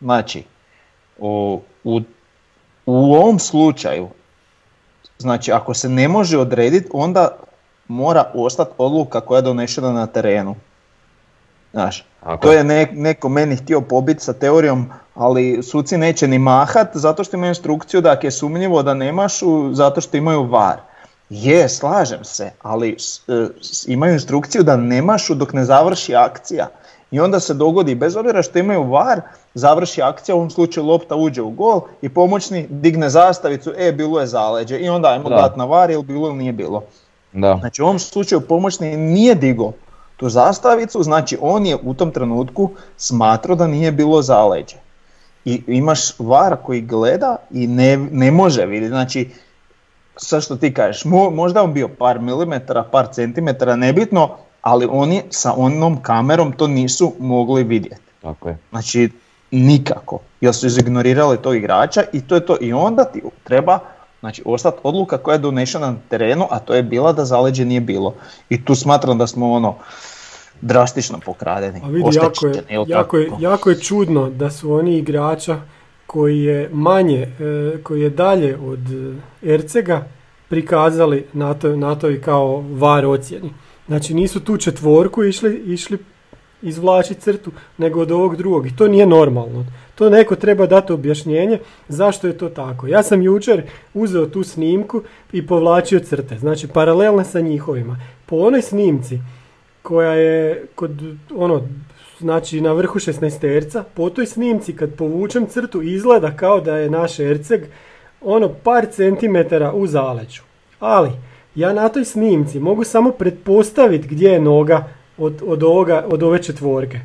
Znači, u ovom slučaju, znači ako se ne može odrediti, onda mora ostati odluka koja je donešena na terenu. Znaš, to je neko meni htio pobiti sa teorijom, ali suci neće ni mahat zato što imaju instrukciju da ako je sumnjivo da nemaš, zato što imaju VAR. Je, slažem se, ali imaju instrukciju da nemaš dok ne završi akcija. I onda se dogodi, bez obzira što imaju VAR, završi akcija, u ovom slučaju lopta uđe u gol i pomoćni digne zastavicu, bilo je zaleđe i onda ajmo dati na VAR ili bilo ili nije bilo. Da. Znači u ovom slučaju pomoćni nije digao tu zastavicu, znači on je u tom trenutku smatrao da nije bilo zaleđe. I imaš VAR koji gleda i ne može vidjeti, znači sad što ti kažeš, možda on bio par milimetara, par centimetara, nebitno, ali oni sa onom kamerom to nisu mogli vidjeti. Tako je. Znači nikako, jer su izignorirali tog igrača i to je to. I onda ti treba, znači, ostati odluka koja je donešena na terenu, a to je bila da zaleđe nije bilo. I tu smatram da smo drastično pokradeni. A vidi, jako je čudno da su oni igrača koji je dalje od Ercega prikazali na toj kao VAR ocjeni. Znači nisu tu četvorku išli izvlačiti crtu, nego od ovog drugog. I to nije normalno. To neko treba dati objašnjenje zašto je to tako. Ja sam jučer uzeo tu snimku i povlačio crte, znači paralelne sa njihovima. Po onoj snimci koja je kod znači na vrhu 16-terca, po toj snimci kad povučem crtu izgleda kao da je naš Erceg par centimetara u zaleđu. Ali Ja na toj snimci mogu samo pretpostaviti gdje je noga od ove četvorke.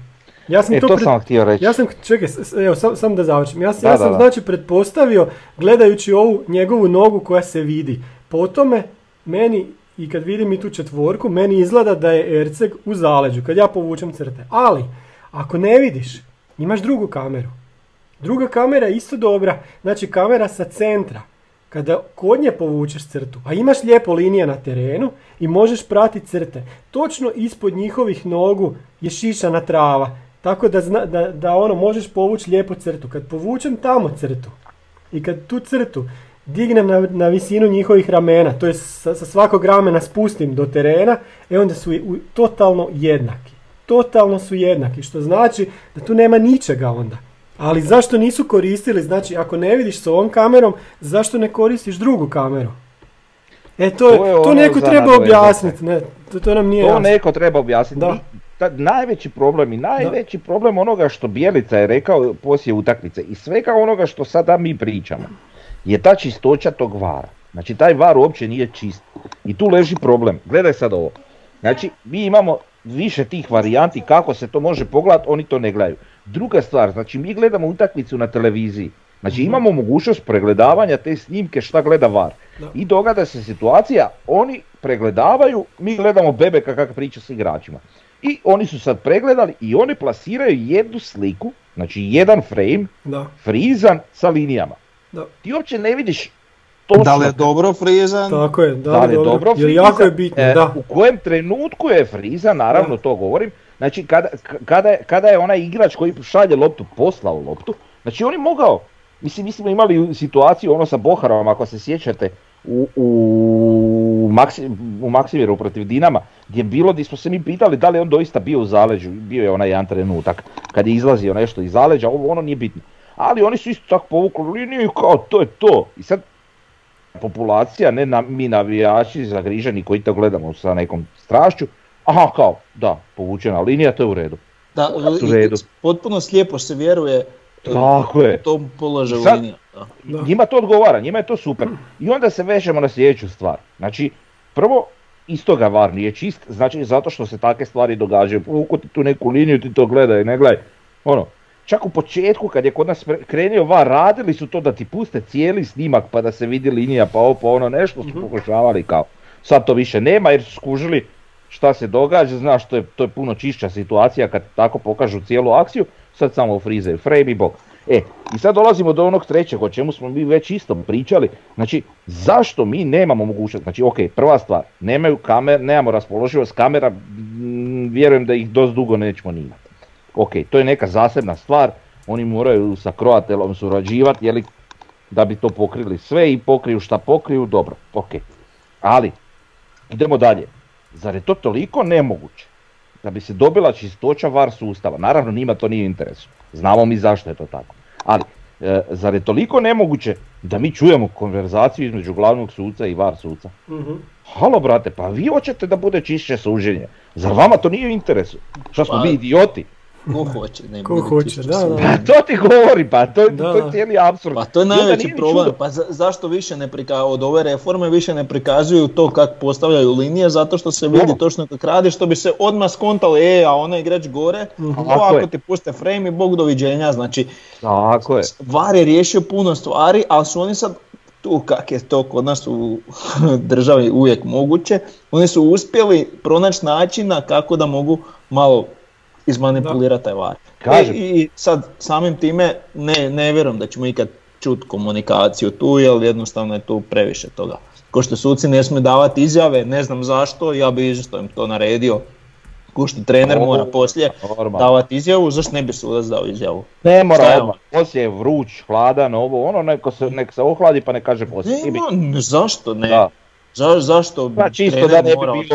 Ja sam to sam htio reći. Ja sam, čekaj, evo, sam da završim. Ja sam znači pretpostavio, gledajući ovu njegovu nogu koja se vidi. Po tome, meni, i kad vidim i tu četvorku, meni izgleda da je Erceg u zaleđu, kad ja povučem crte. Ali, ako ne vidiš, imaš drugu kameru. Druga kamera je isto dobra, znači kamera sa centra. Kada kod nje povučeš crtu, a imaš lijepo linije na terenu i možeš pratiti crte. Točno ispod njihovih nogu je šišana trava, tako da, da možeš povući lijepo crtu. Kad povučem tamo crtu i kad tu crtu dignem na visinu njihovih ramena, to je sa svakog ramena spustim do terena, onda su totalno jednaki. Totalno su jednaki, što znači da tu nema ničega onda. Ali zašto nisu koristili, znači ako ne vidiš s ovom kamerom, zašto ne koristiš drugu kameru? To neko treba objasniti, to nam nije jasno. To neko treba objasniti. Najveći problem onoga što Bjelica je rekao poslije utakmice i svega onoga što sada mi pričamo je ta čistoća tog vara. Znači taj var uopće nije čist i tu leži problem. Gledaj sad ovo. Znači mi imamo više tih varijanti kako se to može pogledati, oni to ne gledaju. Druga stvar, znači mi gledamo utakmicu na televiziji, znači imamo mogućnost pregledavanja te snimke šta gleda VAR. Da. I događa se situacija, oni pregledavaju, mi gledamo Bebeka kako priča s igračima. I oni su sad pregledali i oni plasiraju jednu sliku, znači jedan frame, frizan sa linijama. Da. Ti uopće ne vidiš točno. Da li je dobro frizan? Tako je, da li je dobro frizan? Jer jako je bitno, da. U kojem trenutku je frizan, naravno to govorim. Znači kada je onaj igrač koji šalje loptu poslao loptu, znači on je mogao, mislim, mi smo imali situaciju ono sa Boharom, ako se sjećate, u Maksimiru protiv Dinama, gdje je bilo, gdje smo se mi pitali da li on doista bio u zaleđu, bio je onaj jedan trenutak, kad je izlazio nešto iz zaleđa, ono nije bitno. Ali oni su isto tako povukli liniju kao to je to. I sad populacija, mi navijači zagriženi koji to gledamo sa nekom strašću, aha, kao, da, povučena linija, to je u redu. Da, potpuno slijepo se vjeruje u tom položaju linija. Njima to odgovara, njima je to super. I onda se vežemo na sljedeću stvar. Znači, prvo, istoga VAR nije čist, znači zato što se takve stvari događaju. Povuku ti tu neku liniju, ti to gledaj, ne gledaj. Čak u početku, kad je kod nas krenio VAR, radili su to da ti puste cijeli snimak pa da se vidi linija, pa ovo, pa ono, nešto su pokušavali kao. Sad to više nema jer su skužili šta se događa, znaš, to je puno čišća situacija kad tako pokažu cijelu akciju, sad samo frize, frame i bok. I sad dolazimo do onog trećeg, o čemu smo mi već isto pričali, znači, zašto mi nemamo mogućnost, znači, ok, prva stvar, nemamo raspoloživost kamera, vjerujem da ih dosta dugo nećemo ni imati. Ok, to je neka zasebna stvar, oni moraju sa Croatelom surađivati, jeli, da bi to pokrili sve i pokriju šta pokriju, dobro, ok. Ali, idemo dalje. Zar je to toliko nemoguće da bi se dobila čistoća VAR sustava? Naravno njima to nije interes. Znamo mi zašto je to tako. Ali zar je toliko nemoguće da mi čujemo konverzaciju između glavnog suca i VAR suca? Mm-hmm. Halo brate, pa vi hoćete da bude čišće suđenje. Zar vama to nije u interesu? Šta smo mi idioti? Ko hoće, ne bude čišće suđenje. Pa to ti govori, pa to je cijeli apsurd. Pa to je najveći problem. Pa zašto više ne od ove reforme više ne prikazuju to kako postavljaju linije, zato što se vidi točno kako radiš, što bi se odmah skontalo, a onaj igrač gore, ako ti puste frame i bog doviđenja, znači. Tako je. VAR je riješio puno stvari, ali su oni sad, tu kak je to kod nas u državi uvijek moguće, oni su uspjeli pronaći načina kako da mogu malo izmanipulirati taj VAR. I sad samim time ne vjerujem da ćemo ikad čuti komunikaciju tu, jer jednostavno je tu previše toga. Ko što suci ne smiju davati izjave, ne znam zašto, ja bi isto im to naredio. Ko što trener mora poslije davati izjavu, zašto ne bi sudac dao izjavu? Ne mora odmah, poslije je vruć, hladan, ovo, ono, nek se ohladi pa ne kaže poslije. Ne, zašto ne? Da. Zašto? Pa čisto da ne bi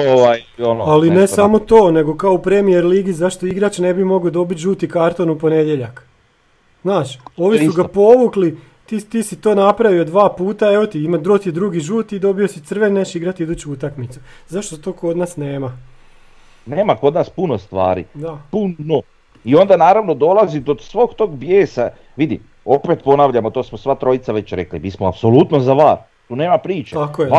bilo ali ne samo to, nego kao u Premier Ligi zašto igrač ne bi mogao dobiti žuti karton u ponedjeljak. Znaš, ovi su ga povukli, ti si to napravio 2 puta, evo ti, ima drugi žuti i dobio si crven, neš igrati iduću utakmicu. Zašto to kod nas nema? Nema kod nas puno stvari. Da. Puno. I onda naravno dolazi do svog tog bijesa. Vidi, opet ponavljamo, to smo sva trojica već rekli, mi smo apsolutno za VAR. tu nema priče. Tako je,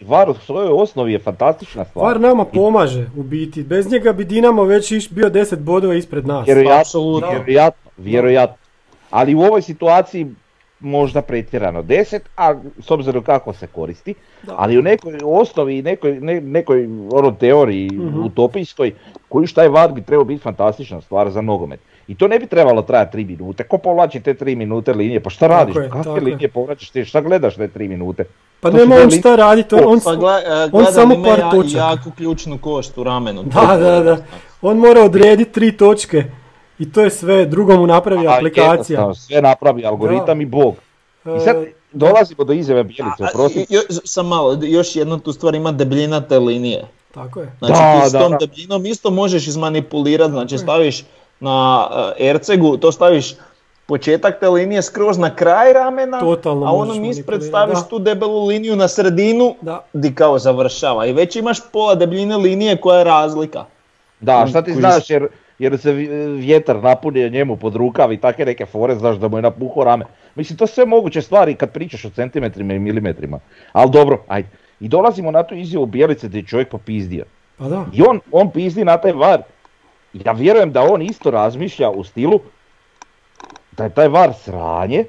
VAR u svojoj osnovi je fantastična stvar. VAR nama pomaže u biti, bez njega bi Dinamo već bio 10 bodova ispred nas. Vjerojatno. Ali u ovoj situaciji možda pretjerano 10, a s obzirom kako se koristi, da. Ali u nekoj osnovi, nekoj ono teoriji utopijskoj, koji šta je VAR bi trebao biti fantastična stvar za nogomet. I to ne bi trebalo trajati 3 minute, ko povlači te 3 minute linije, pa šta radiš, kakve linije povlačiš ti, šta gledaš te 3 minute? Pa to nema on šta raditi, on samo par točaka. Jako ključnu košt u ramenu. Da. On mora odrediti 3 točke. I to je sve, drugomu napravi aplikacija. Sve napravi algoritam i Bog. I sad dolazimo do izjave Bjelice, prosim. Sam malo, još jedna tu stvar ima debljina te linije. Tako je. Znači ti s tom debljinom isto možeš izmanipulirati, znači staviš na Ercegu, to staviš početak te linije skroz na kraj ramena, totalno a onom ispred staviš tu debelu liniju na sredinu, di kao završava. I već imaš pola debljine linije koja je razlika. Da, šta ti znaš jer se vjetar napunio njemu pod rukav i takve neke fore, znaš da mu je napuho rame. Mislim, to sve moguće stvari kad pričaš o centimetrima i milimetrima. Ali dobro, ajde. I dolazimo na tu izjavu Bjelice gdje je čovjek popizdio. Pa da. I on pizdi na taj VAR. Ja vjerujem da on isto razmišlja u stilu da je taj VAR sranje,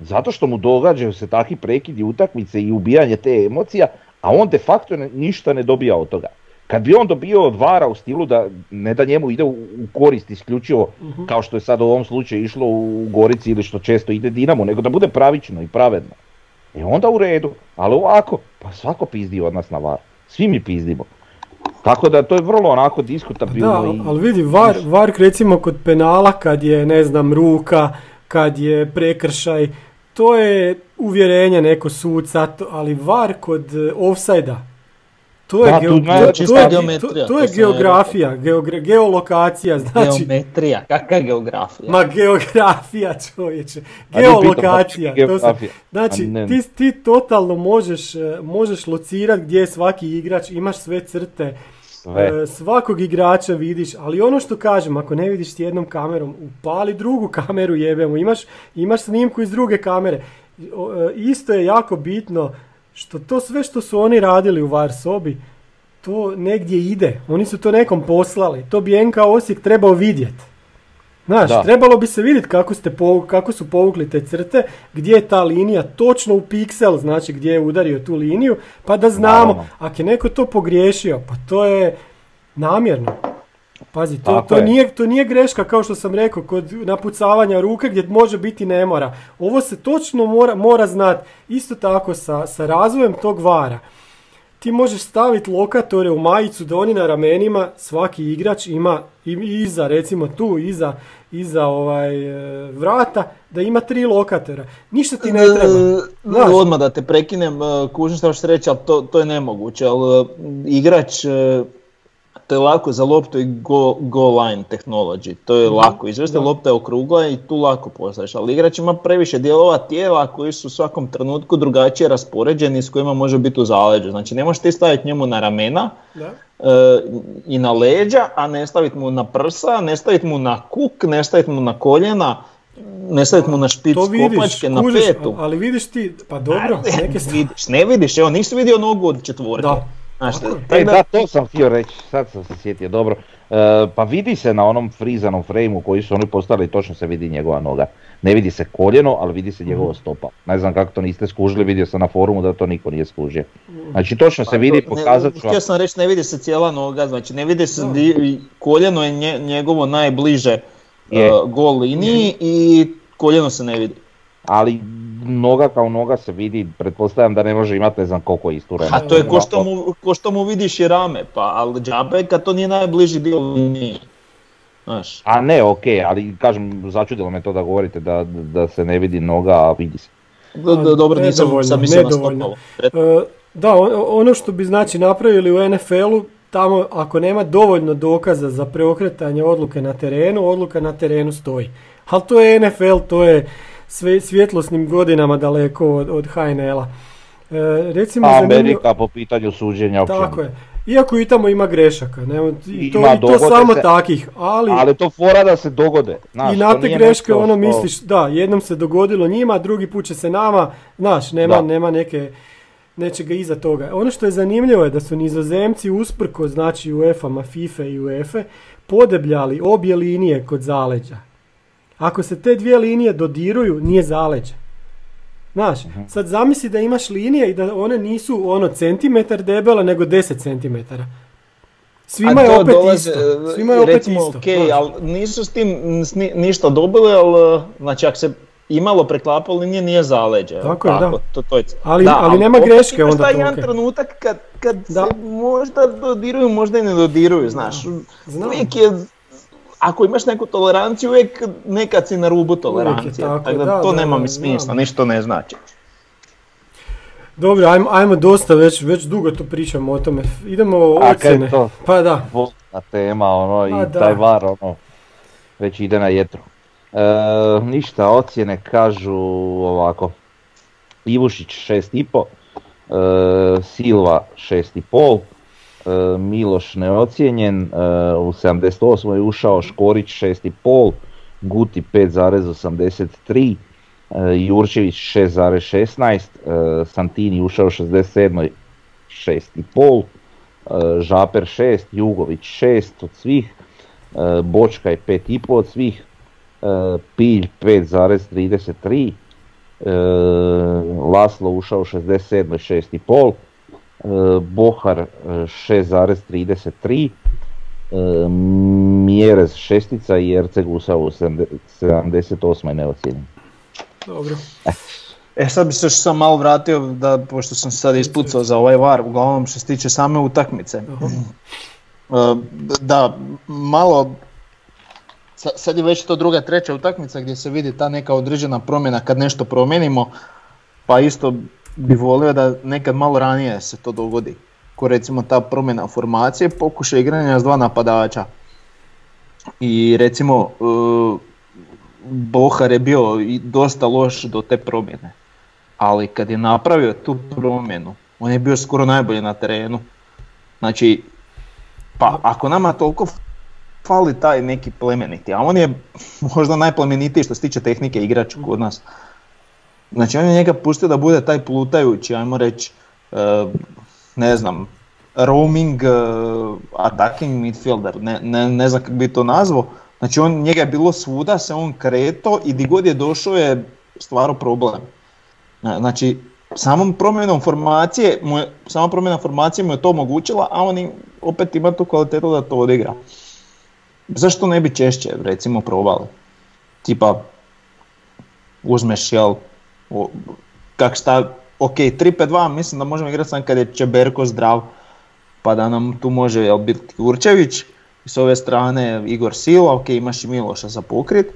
zato što mu događaju se takvi prekidi utakmice i ubijanje te emocija, a on de facto ništa ne dobija od toga. Kad bi on dobio od VAR-a u stilu da ne da njemu ide u korist isključivo, kao što je sad u ovom slučaju išlo u Gorici ili što često ide Dinamo, nego da bude pravično i pravedno. E onda u redu, ali ovako, pa svako pizdi od nas na VAR, svi mi pizdimo. Tako da to je vrlo onako diskutabilno. Da, ali vidi, VAR recimo kod penala kad je ne znam ruka, kad je prekršaj, to je uvjerenje neko suca, ali VAR kod ofsajda, to je geografija, geolokacija, znači... Geometrija, kakva geografija? Ma geografija, čovječe, geolokacija. Pitam, znači, ti totalno možeš locirati gdje je svaki igrač, imaš sve crte, svakog igrača vidiš, ali ono što kažem, ako ne vidiš ti jednom kamerom, upali drugu kameru jebemo, imaš snimku iz druge kamere. Isto je jako bitno, što to sve što su oni radili u VAR sobi, to negdje ide. Oni su to nekom poslali. To bi NK Osijek trebao vidjeti. Znaš, trebalo bi se vidjeti kako su povukli te crte, gdje je ta linija točno u piksel, znači gdje je udario tu liniju, pa da znamo. Naravno. Ako je neko to pogriješio, pa to je namjerno. Pazi, to nije greška kao što sam rekao kod napucavanja ruke gdje može biti ne mora. Ovo se točno mora znati. Isto tako sa razvojem tog VAR-a. Ti možeš staviti lokatore u majicu da oni na ramenima, svaki igrač ima iza, recimo tu, iza vrata, da ima 3 lokatora. Ništa ti ne treba. Odmah da te prekinem, kužim što ću reći, ali to je nemoguće. Ali igrač... To je lako za loptu i goal line technology, to je lako izvesti, lopta je okrugla i tu lako postaješ, ali igrač ima previše dijelova tijela koji su u svakom trenutku drugačije raspoređeni i s kojima može biti u zaleđu, znači ne možeš ti staviti njemu na ramena i na leđa, a ne staviti mu na prsa, ne staviti mu na kuk, ne staviti mu na koljena, ne staviti mu na špic kopačke, na petu. Ali vidiš ti, pa dobro, ne vidiš, evo nisi vidio nogu od četvorke. Da. Da, to sam htio reći, sad sam se sjetio, dobro. Pa vidi se na onom frizanom frejmu koji su oni postavili, točno se vidi njegova noga. Ne vidi se koljeno, ali vidi se njegova stopa. Ne znam kako to niste skužili, vidio sam na forumu da to niko nije skužio. Znači točno se vidi, pokazat ću vam. Htio sam reći, ne vidi se cijela noga, znači ne vidi se, koljeno je njegovo najbliže gol liniji i koljeno se ne vidi. Ali noga kao noga se vidi, pretpostavljam da ne može imati ne znam koliko istura. A to je ko što mu vidiš i rame, pa ali džabe kad to nije najbliži dio linije. A ne, okej, ali kažem, začudilo me to da govorite da se ne vidi noga, a vidi se. Dobro, nisam mislio nastopalo. Da, ono što bi znači napravili u NFL-u, tamo ako nema dovoljno dokaza za preokretanje odluka na terenu stoji. Ali to je NFL, to je... svjetlosnim godinama daleko od HNL-a. Recimo, Amerika po pitanju suđenja općenito. Tako je. Iako i tamo ima grešaka, ne, i to, ima, i to samo se, takih, ali to fora da se dogode. Znaš, i na te greške ono misliš, da, jednom se dogodilo njima, drugi put će se nama, znaš, nema nečega iza toga. Ono što je zanimljivo je da su Nizozemci usprko, znači UEFA-ma, FIFA i UEFA, podebljali obje linije kod zaleđa. Ako se te dvije linije dodiruju, nije zaleđa. Znaš, sad zamisli da imaš linije i da one nisu ono centimetar debele, nego 10 centimetara. Svima je opet dolaze, isto. Svima je opet recimo, isto. Okay, ali nisu s tim ništa dobili, ali znači ako se imalo preklapalo linije, nije zaleđe. Tako je. To je. Ali nema greške onda. Taj jedan trenutak kad se možda dodiruju, možda i ne dodiruju, znaš. Uvijek je... Ako imaš neku toleranciju, uvijek nekad si na rubu tolerancije, tako da nema mi smisla, ništa ne znači. Dobro, ajmo dosta, već dugo tu pričamo o tome, idemo o ocjene. Pa da. Volna tema, i taj VAR, već ide na jetru. Ništa, ocjene kažu ovako, Ivušić 6,5, Silva 6,5. Miloš neocijenjen, u 78. je ušao Škorić 6,5, Guti 5,83, Jurčević 6,16, Santini ušao u 67. 6,5, Žaper 6, Jugović 6 od svih, Bočkaj 5,5 od svih, Pilj 5,33, Laslo ušao u 67. 6,5, Bohar 6,33, Mjerez 6 i Erceg ušao u 78. neocijenjen. Dobro. Sad bi se još sam malo vratio, pošto sam se sad ispucao za ovaj VAR, uglavnom što se tiče same utakmice. Da, malo, sad je već to druga, treća utakmica gdje se vidi ta neka određena promjena kad nešto promijenimo, pa isto... bi volio da nekad malo ranije se to dogodi, ko recimo ta promjena formacije, pokušaj igranja s dva napadača. I recimo Bohar je bio i dosta loš do te promjene, ali kad je napravio tu promjenu, on je bio skoro najbolji na terenu. Znači, pa ako nama toliko fali taj neki plemeniti, a on je možda najplemenitiji što se tiče tehnike igrač kod nas. Znači on je njega pustio da bude taj plutajući, ajmo reći, roaming attacking midfielder, ne znam kako bi to nazvao. Znači njega je bilo svuda, se on kreto i di god je došao je stvarno problem. Znači sama promjena formacije mu je to omogućila, a on opet ima tu kvalitetu da to odigra. Zašto ne bi češće recimo probali? Tipa uzmeš ok, 3-5-2 mislim da možemo igrati sam kad je Čeberko zdrav, pa da nam tu može biti Jurčević, s ove strane Igor Sila, ok, imaš i Miloša za pokrit,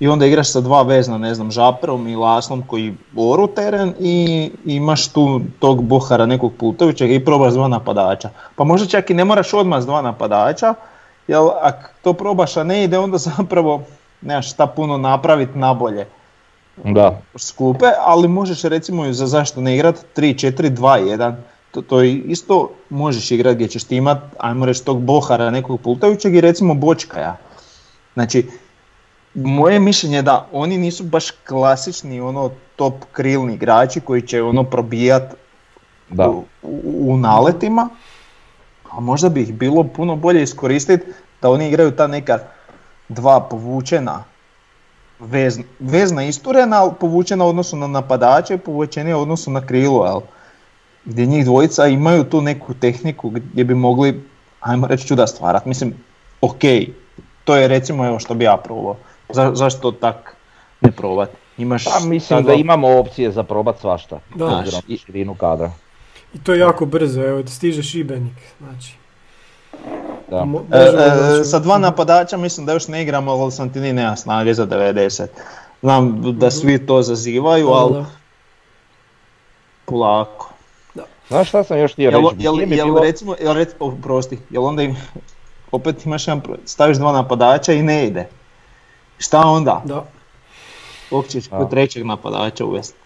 i onda igraš sa dva vezna, Žaperom i Laslom koji oru teren, i imaš tu tog Bohara nekog Plutovića i probaš dva napadača. Pa možda čak i ne moraš odmah dva napadača, jer ako to probaš a ne ide, onda zapravo nemaš šta puno napraviti nabolje. Da. Skupe, ali možeš recimo za zašto ne igrat 3-4-2-1, to isto možeš igrat gdje ćeš ti imat, ajmo reći tog Bohara, nekog Pultajućeg i recimo Bočkaja. Znači, moje mišljenje je da oni nisu baš klasični top krilni igrači koji će probijat u naletima, a možda bi ih bilo puno bolje iskoristiti da oni igraju ta neka dva povučena, vezna isturena, ali povučena u odnosu na napadače i povučenija u odnosu na krilo, gdje njih dvojica imaju tu neku tehniku gdje bi mogli, ajmo reći, čuda stvarati. Mislim, ok, to je recimo evo što bi ja probao. Zašto tak ne probati? Mislim da imamo opcije za probat svašta, obzirom na širinu kadra. I to je jako brzo, evo, stiže Šibenik, znači. Da. Sa dva napadača mislim da još ne igramo, ali Santini nema snage za 90. Znam da svi to zazivaju, ali polako. Znaš šta sam još htio reći? Jel onda opet imaš staviš dva napadača i ne ide. Šta onda? Kako ćeš kod trećeg napadača uvesti?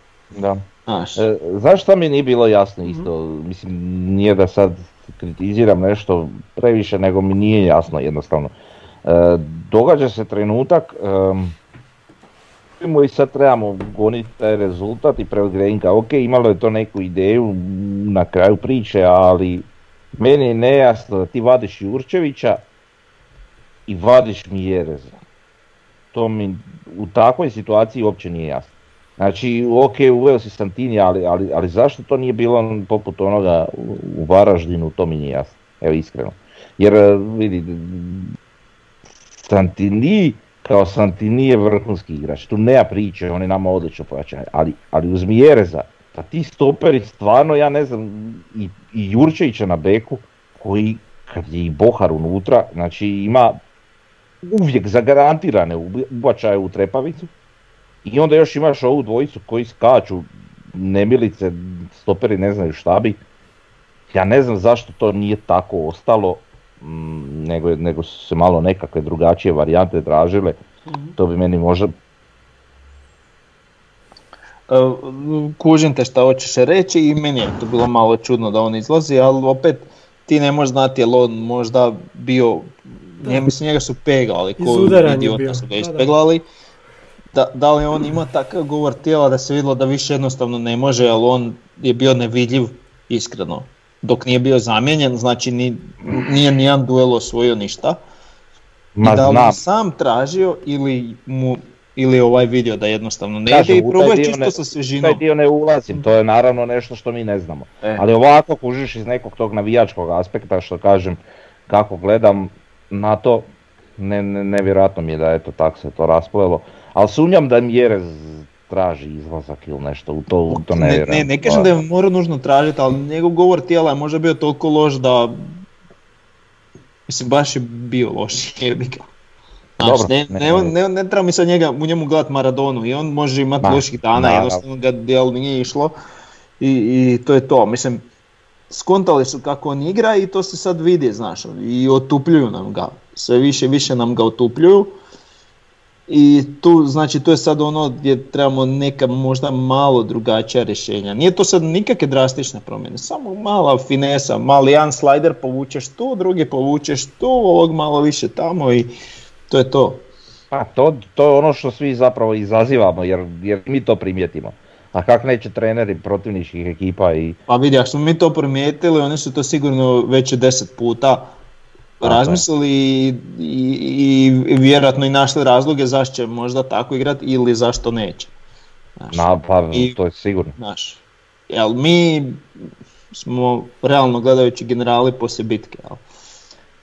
Znaš šta mi nije bilo jasno isto, mislim nije da sad kritiziram nešto previše, nego mi nije jasno jednostavno. Događa se trenutak, i sad trebamo goniti taj rezultat i preodgrenka. Ok, imalo je to neku ideju na kraju priče, ali meni je nejasno da ti vadiš Jurčevića i vadiš Mjereza. To mi u takvoj situaciji uopće nije jasno. Znači, ok, uveo si Santini, ali zašto to nije bilo poput onoga u Varaždinu, to mi nije jasno. Evo, iskreno. Jer, vidi, Santini kao Santini je vrhunski igrač. Tu nema priče, on je nama odlično pojačan. Ali uz Mjereza, pa ti stoperi stvarno, ja ne znam, i Jurčevića na beku, koji, kad je i Bohar unutra, znači ima uvijek zagarantirane ubačaje u trepavicu. I onda još imaš ovu dvojicu koji skaču, nemilice, stoperi ne znaju šta bi. Ja ne znam zašto to nije tako ostalo, nego su se malo nekakve drugačije varijante tražile. To bi meni možda... Kužim te šta hoćeš reći i meni je to bilo malo čudno da on izlazi, ali opet ti ne možeš znati jel on možda bio... Ne, mislim, njega su pegali, koji idiota su ga ispeglali. Da li on ima takav govor tijela da se vidjelo da više jednostavno ne može, ali on je bio nevidljiv iskreno. Dok nije bio zamijenjen, znači nije nijedan duel osvojio ništa. I da li sam tražio ili ovaj vidio da jednostavno ne ide i probaj čisto sa svježinom. Taj dio ne ulazim, to je naravno nešto što mi ne znamo. Ali ovako kužiš iz nekog tog navijačkog aspekta, što kažem, kako gledam na to, nevjerojatno mi je da tako se to raspojelo. Ali sumnjam da Mjerez traži izlazak ili nešto, u to ne vjerujem. Ne kažem da je mora nužno tražiti, ali njegov govor tijela je možda bio toliko loš da... Mislim, baš je bio loš, jebika. Znači, ne treba mi sad u njemu gledati Maradonu i on može imati loših dana, jednostavno ga dijel nije išlo i to je to. Mislim, skontali su kako on igra i to se sad vidi, znaš, i otupljuju nam ga. Sve više i više nam ga otupljuju. I tu, znači, to je sad ono gdje trebamo neka možda malo drugačija rješenja. Nije to sad nikakve drastične promjene, samo mala finesa, mali jedan slider povučeš tu, drugi povučeš tu, ovog malo više tamo i to je to. Pa to je ono što svi zapravo izazivamo jer mi to primijetimo. A kako neće treneri protivničkih ekipa i... Pa vidi, ako smo mi to primijetili, oni su to sigurno već 10 puta razmislili i vjerojatno i našli razloge zašto će možda tako igrati ili zašto neće. To je sigurno. Jel, mi smo realno gledajući generali poslije bitke. Jel?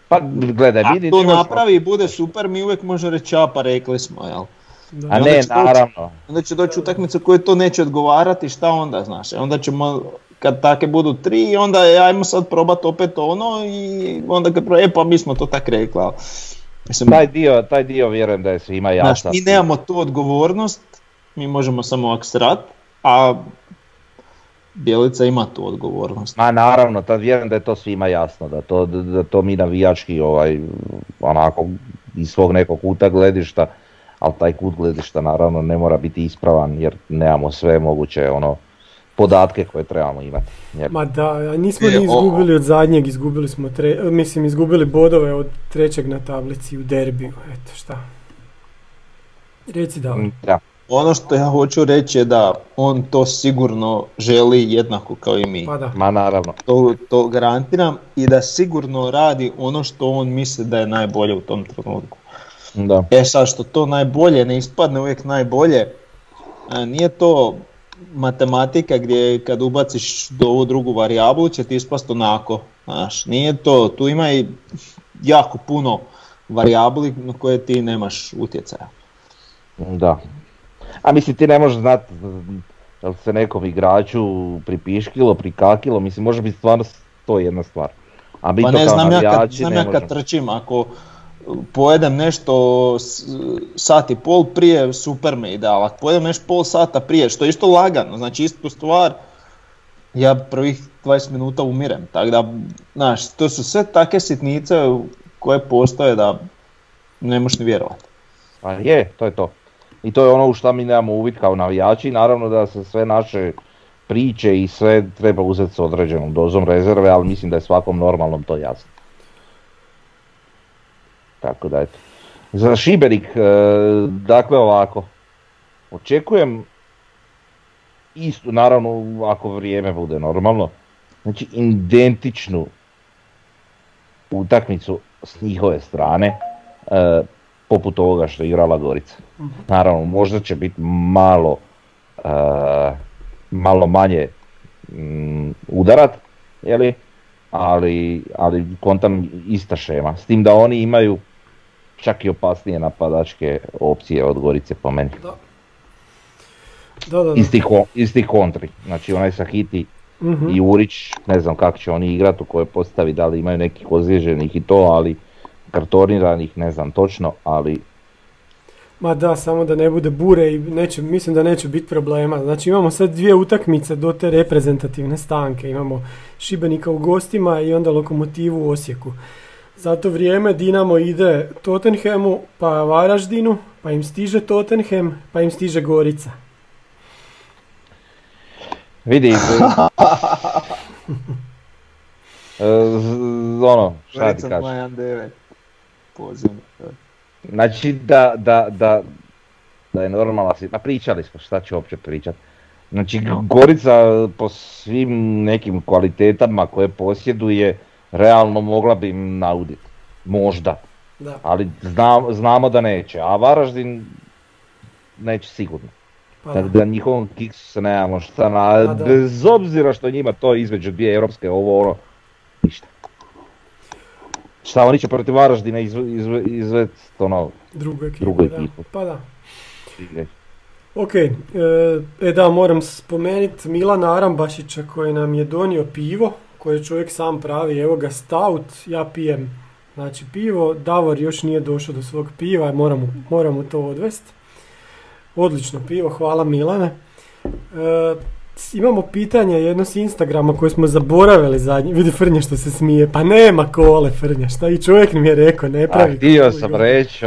Pa gledaj, vidi... Ako to napravi i bude super, mi uvijek možemo reći, pa rekli smo, jel? A ne, naravno. Onda će doći utakmicu koju to neće odgovarati, šta onda, znaš? Onda ćemo... Kad take budu 3, onda ajmo sad probati opet ono i onda kad pa mi smo to tak rekli. Mislim, taj dio vjerujem da je svima jasno. Mi nemamo tu odgovornost, mi možemo samo aksrat, a Bjelica ima tu odgovornost. Ma naravno, tad vjerujem da je to svima jasno, da to mi navijački onako iz svog nekog kuta gledišta, ali taj kut gledišta naravno ne mora biti ispravan jer nemamo sve moguće podatke koje trebamo imati. Jer... Ma da, nismo ni izgubili od zadnjeg, izgubili bodove od 3. na tablici u derbiju, eto šta. Reci da. Ono što ja hoću reći je da on to sigurno želi jednako kao i mi. Pa da. Ma naravno. To garantiram i da sigurno radi ono što on misli da je najbolje u tom trenutku. Da. E sad što to najbolje ne ispadne uvijek najbolje, nije to... matematika gdje kad ubaciš do ovu drugu varijablu će ti ispast onako, znaš, nije to, tu ima i jako puno varijabli na koje ti nemaš utjecaja. Da, a mislim ti ne možeš znati da li se nekom igraču pripiškilo, prikakilo, mislim može biti stvarno to jedna stvar. A mi pa ne znam ja kad trčim, ako pojedem nešto sat i pol prije, super me ideal, ako pojedem nešto pol sata prije, što je isto lagano, znači istu stvar, ja prvih 20 minuta umirem, tako da, znaš, to su sve take sitnice koje postoje da ne možeš ni vjerovati. Pa je, to je to. I to je ono u što mi nemamo uvid kao navijači, naravno da se sve naše priče i sve treba uzeti s određenom dozom rezerve, ali mislim da je svakom normalnom to jasno. Tako da eto. Za Šibenik, dakle ovako, očekujem istu, naravno ako vrijeme bude normalno, znači identičnu utakmicu s njihove strane, poput ovoga što je igrala Gorica. Naravno, možda će biti malo manje udarat, jeli? Ali kontam ista šema. S tim da oni imaju čak i opasnije napadačke opcije od Gorice po meni. Da. Isti kontri. Znači onaj Sahiti i Urić, ne znam kako će oni igrati, u kojoj postavi, da li imaju nekih ozlijeđenih i to, ali kartoniranih ne znam točno, ali... Ma da, samo da ne bude bure i mislim da neće biti problema. Znači imamo sad dvije utakmice do te reprezentativne stanke. Imamo Šibenika u gostima i onda Lokomotivu u Osijeku. Za to vrijeme Dinamo ide Tottenhamu, pa Varaždinu, pa im stiže Tottenham, pa im stiže Gorica. Vidi. Šta ti kažeš? Znači da je normalna situacija, pričali smo, šta će uopće pričati. Znači Gorica po svim nekim kvalitetama koje posjeduje realno mogla bi im nauditi, možda, da. Ali znamo da neće, a Varaždin neće sigurno. Tako da njihovom kiksu se nemamo šta, bez obzira što njima to između dvije europske, ovo ono, ništa. Šta, oni će protiv Varaždina izved drugu ekipu. Pa da. Ok, moram spomenuti Milana Arambašića koji nam je donio pivo, koje čovjek sam pravi, evo ga stout, ja pijem znači pivo, Davor još nije došao do svog piva, moram mu to odvesti. Odlično pivo, hvala Milane. Imamo pitanje jedno s Instagrama koje smo zaboravili zadnje, vidi Frnja što se smije, pa nema kole Frnja, šta i čovjek mi je rekao, ne pravi. A htio sam reći,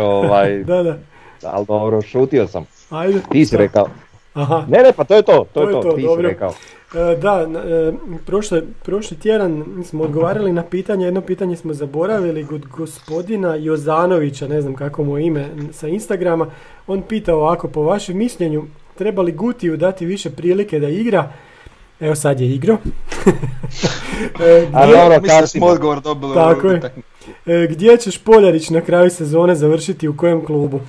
da. Ali dobro, šutio sam. Ajde. Ti si rekao. Aha. Ne, pa to je to, ti dobro. Si rekao. Prošli tjedan smo odgovarali na pitanje, jedno pitanje smo zaboravili od gospodina Jozanovića, ne znam kako mu je ime, sa Instagrama. On pita ovako, po vašem mišljenju, treba li Gutiju dati više prilike da igra? Evo sad je igrao. Mislim smo odgovor dobili. Tako je. Gdje će Špoljarić na kraju sezone završiti, u kojem klubu?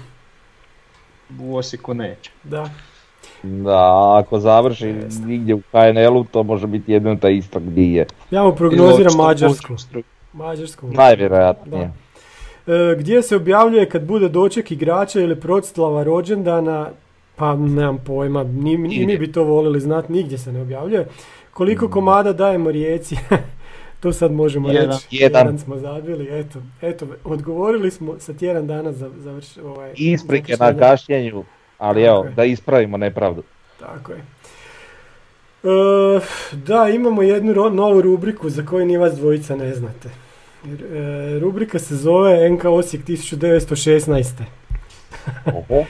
U Osijeku neće. Da. Da, ako završi nigdje u KNL-u, to može biti jedno ta isto gdje je. Ja mu prognoziram Mađarsku. Najvjerojatnije. Gdje se objavljuje kad bude doček igrača ili proclava rođendana, pa nemam pojma, ni bi to volili znati, nigdje se ne objavljuje. Koliko komada dajemo Rijeci, to sad možemo reći. Jedan smo zabili, eto, odgovorili smo sa tjedan dana za završenje. Isprike na kašnjenju. Ali evo, da ispravimo nepravdu. Tako je. Imamo jednu novu rubriku za koju ni vas dvojica ne znate. Rubrika se zove NK Osijek 1916. Oho,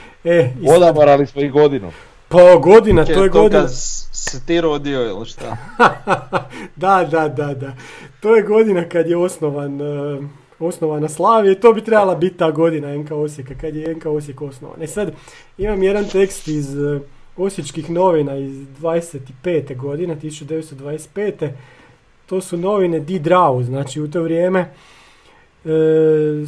odabarali smo i godinu. Pa godina, to je godina. Kad se ti rodio ili šta? Da. To je godina kad je osnovana Slavija i to bi trebala biti ta godina NK Osijeka, kad je NK Osijek osnovan. E sad, imam jedan tekst iz Osječkih novina iz 25. godine, 1925. To su novine Die Drau, znači u to vrijeme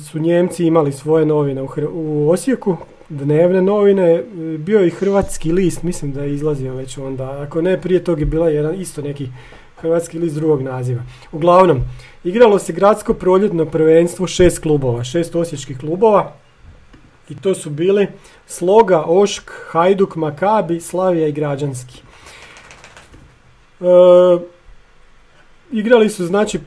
su Njemci imali svoje novine u Osijeku, dnevne novine, bio je i Hrvatski list, mislim da je izlazio već onda, ako ne prije toga je bila jedan isto neki Hrvatski list drugog naziva. Uglavnom, igralo se gradsko proljetno prvenstvo 6 klubova, 6 osječkih klubova i to su bili Sloga, Ošk, Hajduk, Makabi, Slavija i Građanski. Igrali su znači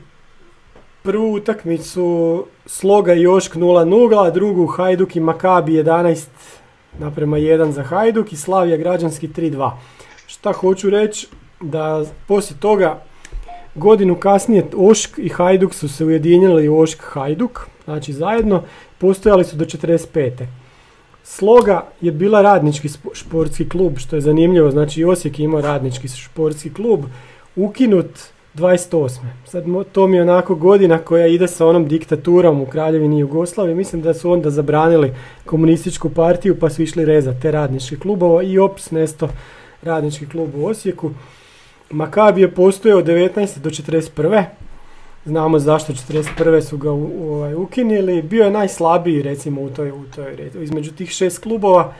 prvu utakmicu Sloga i Ošk 0-0, a drugu Hajduk i Makabi 11:1 za Hajduk i Slavija Građanski 3-2. Šta hoću reći? Da poslije toga godinu kasnije Ošk i Hajduk su se ujedinili u Ošk Hajduk, znači zajedno, postojali su do 45. Sloga je bila radnički športski klub, što je zanimljivo, znači Osijek je imao radnički športski klub, ukinut 28. Sad to mi je onako godina koja ide sa onom diktaturom u Kraljevini Jugoslavije, mislim da su onda zabranili komunističku partiju pa su išli rezati te radničke klubova i ops nesto radnički klub u Osijeku. Makabi je postojao od 19. do 41. Znamo zašto 41. su ga ukinili. Bio je najslabiji recimo u toj redu između tih šest klubova.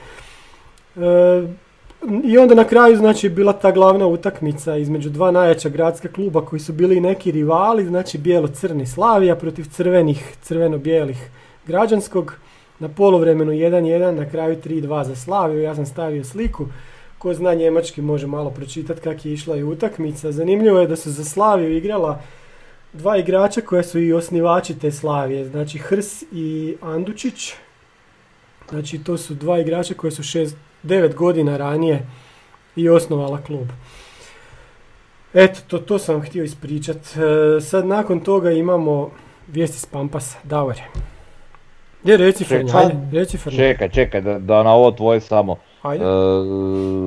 I onda na kraju znači bila ta glavna utakmica između dva najjača gradska kluba koji su bili neki rivali, znači bijelo-crni Slavija protiv crveno-bijelih Građanskog. Na poluvremenu 1-1, na kraju 3-2 za Slaviju. Ja sam stavio sliku. Ko zna njemački može malo pročitati kako je išla i utakmica. Zanimljivo je da su za Slaviju igrala dva igrača koja su i osnivači te Slavije, znači Hrs i Andučić. Znači to su dva igrača koji su 9 godina ranije i osnovala klub. Eto, to sam htio ispričat. Sad nakon toga imamo vijesti s Pampasa. Davore. Gdje reći Frnja? Čekaj, da na ovo tvoje samo.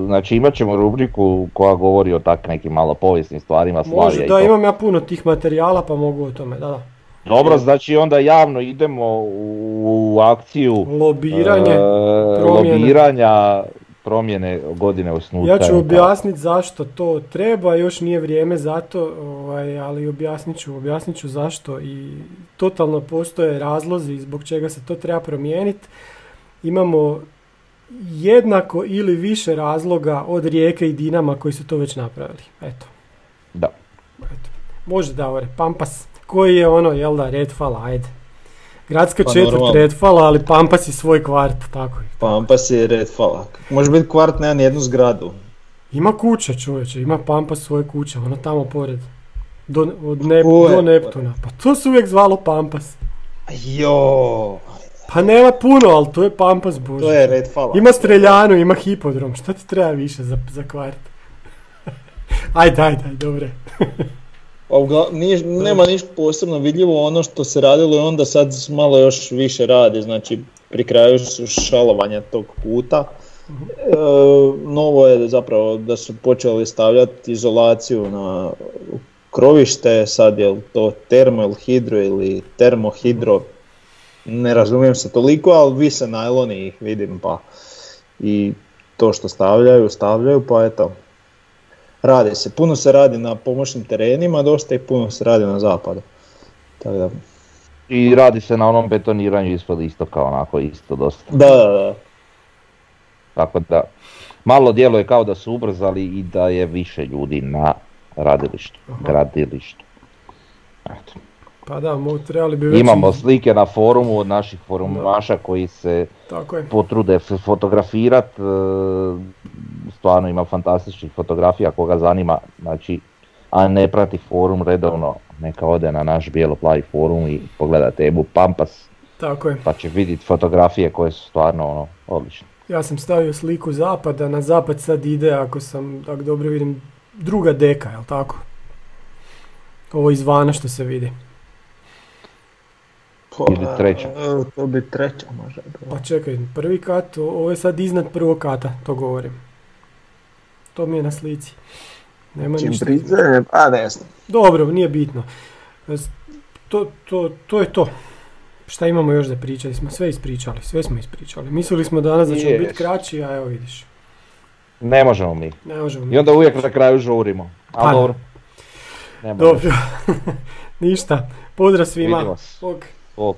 Znači imat ćemo rubriku koja govori o tak nekim malo povijesnim stvarima Slavija. Može, da, imam ja puno tih materijala pa mogu o tome, da. Dobro, znači onda javno idemo u akciju lobiranja promjene godine osnutka. Ja ću objasniti zašto to treba, još nije vrijeme za to, ali objasnit ću zašto i totalno postoje razlozi zbog čega se to treba promijeniti. Imamo jednako ili više razloga od Rijeke i Dinama koji su to već napravili. Eto. Da. Eto. Može, Davore, Pampas. Koji je ono, jel da, Redfala, ajde. Gradska četvrt Redfala, ali Pampas je svoj kvart, tako je. Pampas je Redfala. Može biti kvart, nema nijednu zgradu. Ima kuća, čovječe, ima Pampas svoje kuće, ono tamo pored. Do Neptuna. Pa to se uvijek zvalo Pampas. Jo. Pa nema puno, ali to je Pampas, bože. To je Redfala. Ima streljanu, ima hipodrom, šta ti treba više za kvart? Ajde, dobre. Nema ništa posebno vidljivo, ono što se radilo je onda sad malo još više radi, znači pri kraju su šalovanja tog kuta. Novo je zapravo da su počeli stavljati izolaciju na krovište, sad je to termo ili hidro ili termohidro, ne razumijem se toliko, ali vise najloni ih vidim pa i to što stavljaju pa eto. Radi se, puno se radi na pomoćnim terenima, dosta i puno se radi na zapadu. Tako da. I radi se na onom betoniranju ispod isto kao onako isto dosta. Da. Tako da, malo djeluje kao da su ubrzali i da je više ljudi na gradilištu. Eto. Pa da, trebali bi već... Imamo slike na forumu od naših forumaša koji se potrude fotografirati. Stvarno ima fantastičnih fotografija koga zanima, znači, a ne prati forum redovno, neka ode na naš bijelo-plavi forum i pogleda tebu Pampas. Tako je. Pa će vidjeti fotografije koje su stvarno ono, odlične. Ja sam stavio sliku zapada, na zapad sad ide, ako dobro vidim, druga deka, jel tako? Ovo izvana što se vidi. Ili treća. To bi treća možda. Pa čekaj, prvi kat, ovo je sad iznad prvog kata, to govorim. To mi je na slici. Nema ništa. Desno. Dobro, nije bitno. To je to. Šta imamo još da pričali smo? Sve smo ispričali. Mislili smo danas da ćemo biti kraći, a evo vidiš. Ne možemo mi. I onda uvijek na kraju žurimo. Ali dobro. Dobro. Ništa. Pozdrav svima. Vidimo. Bog.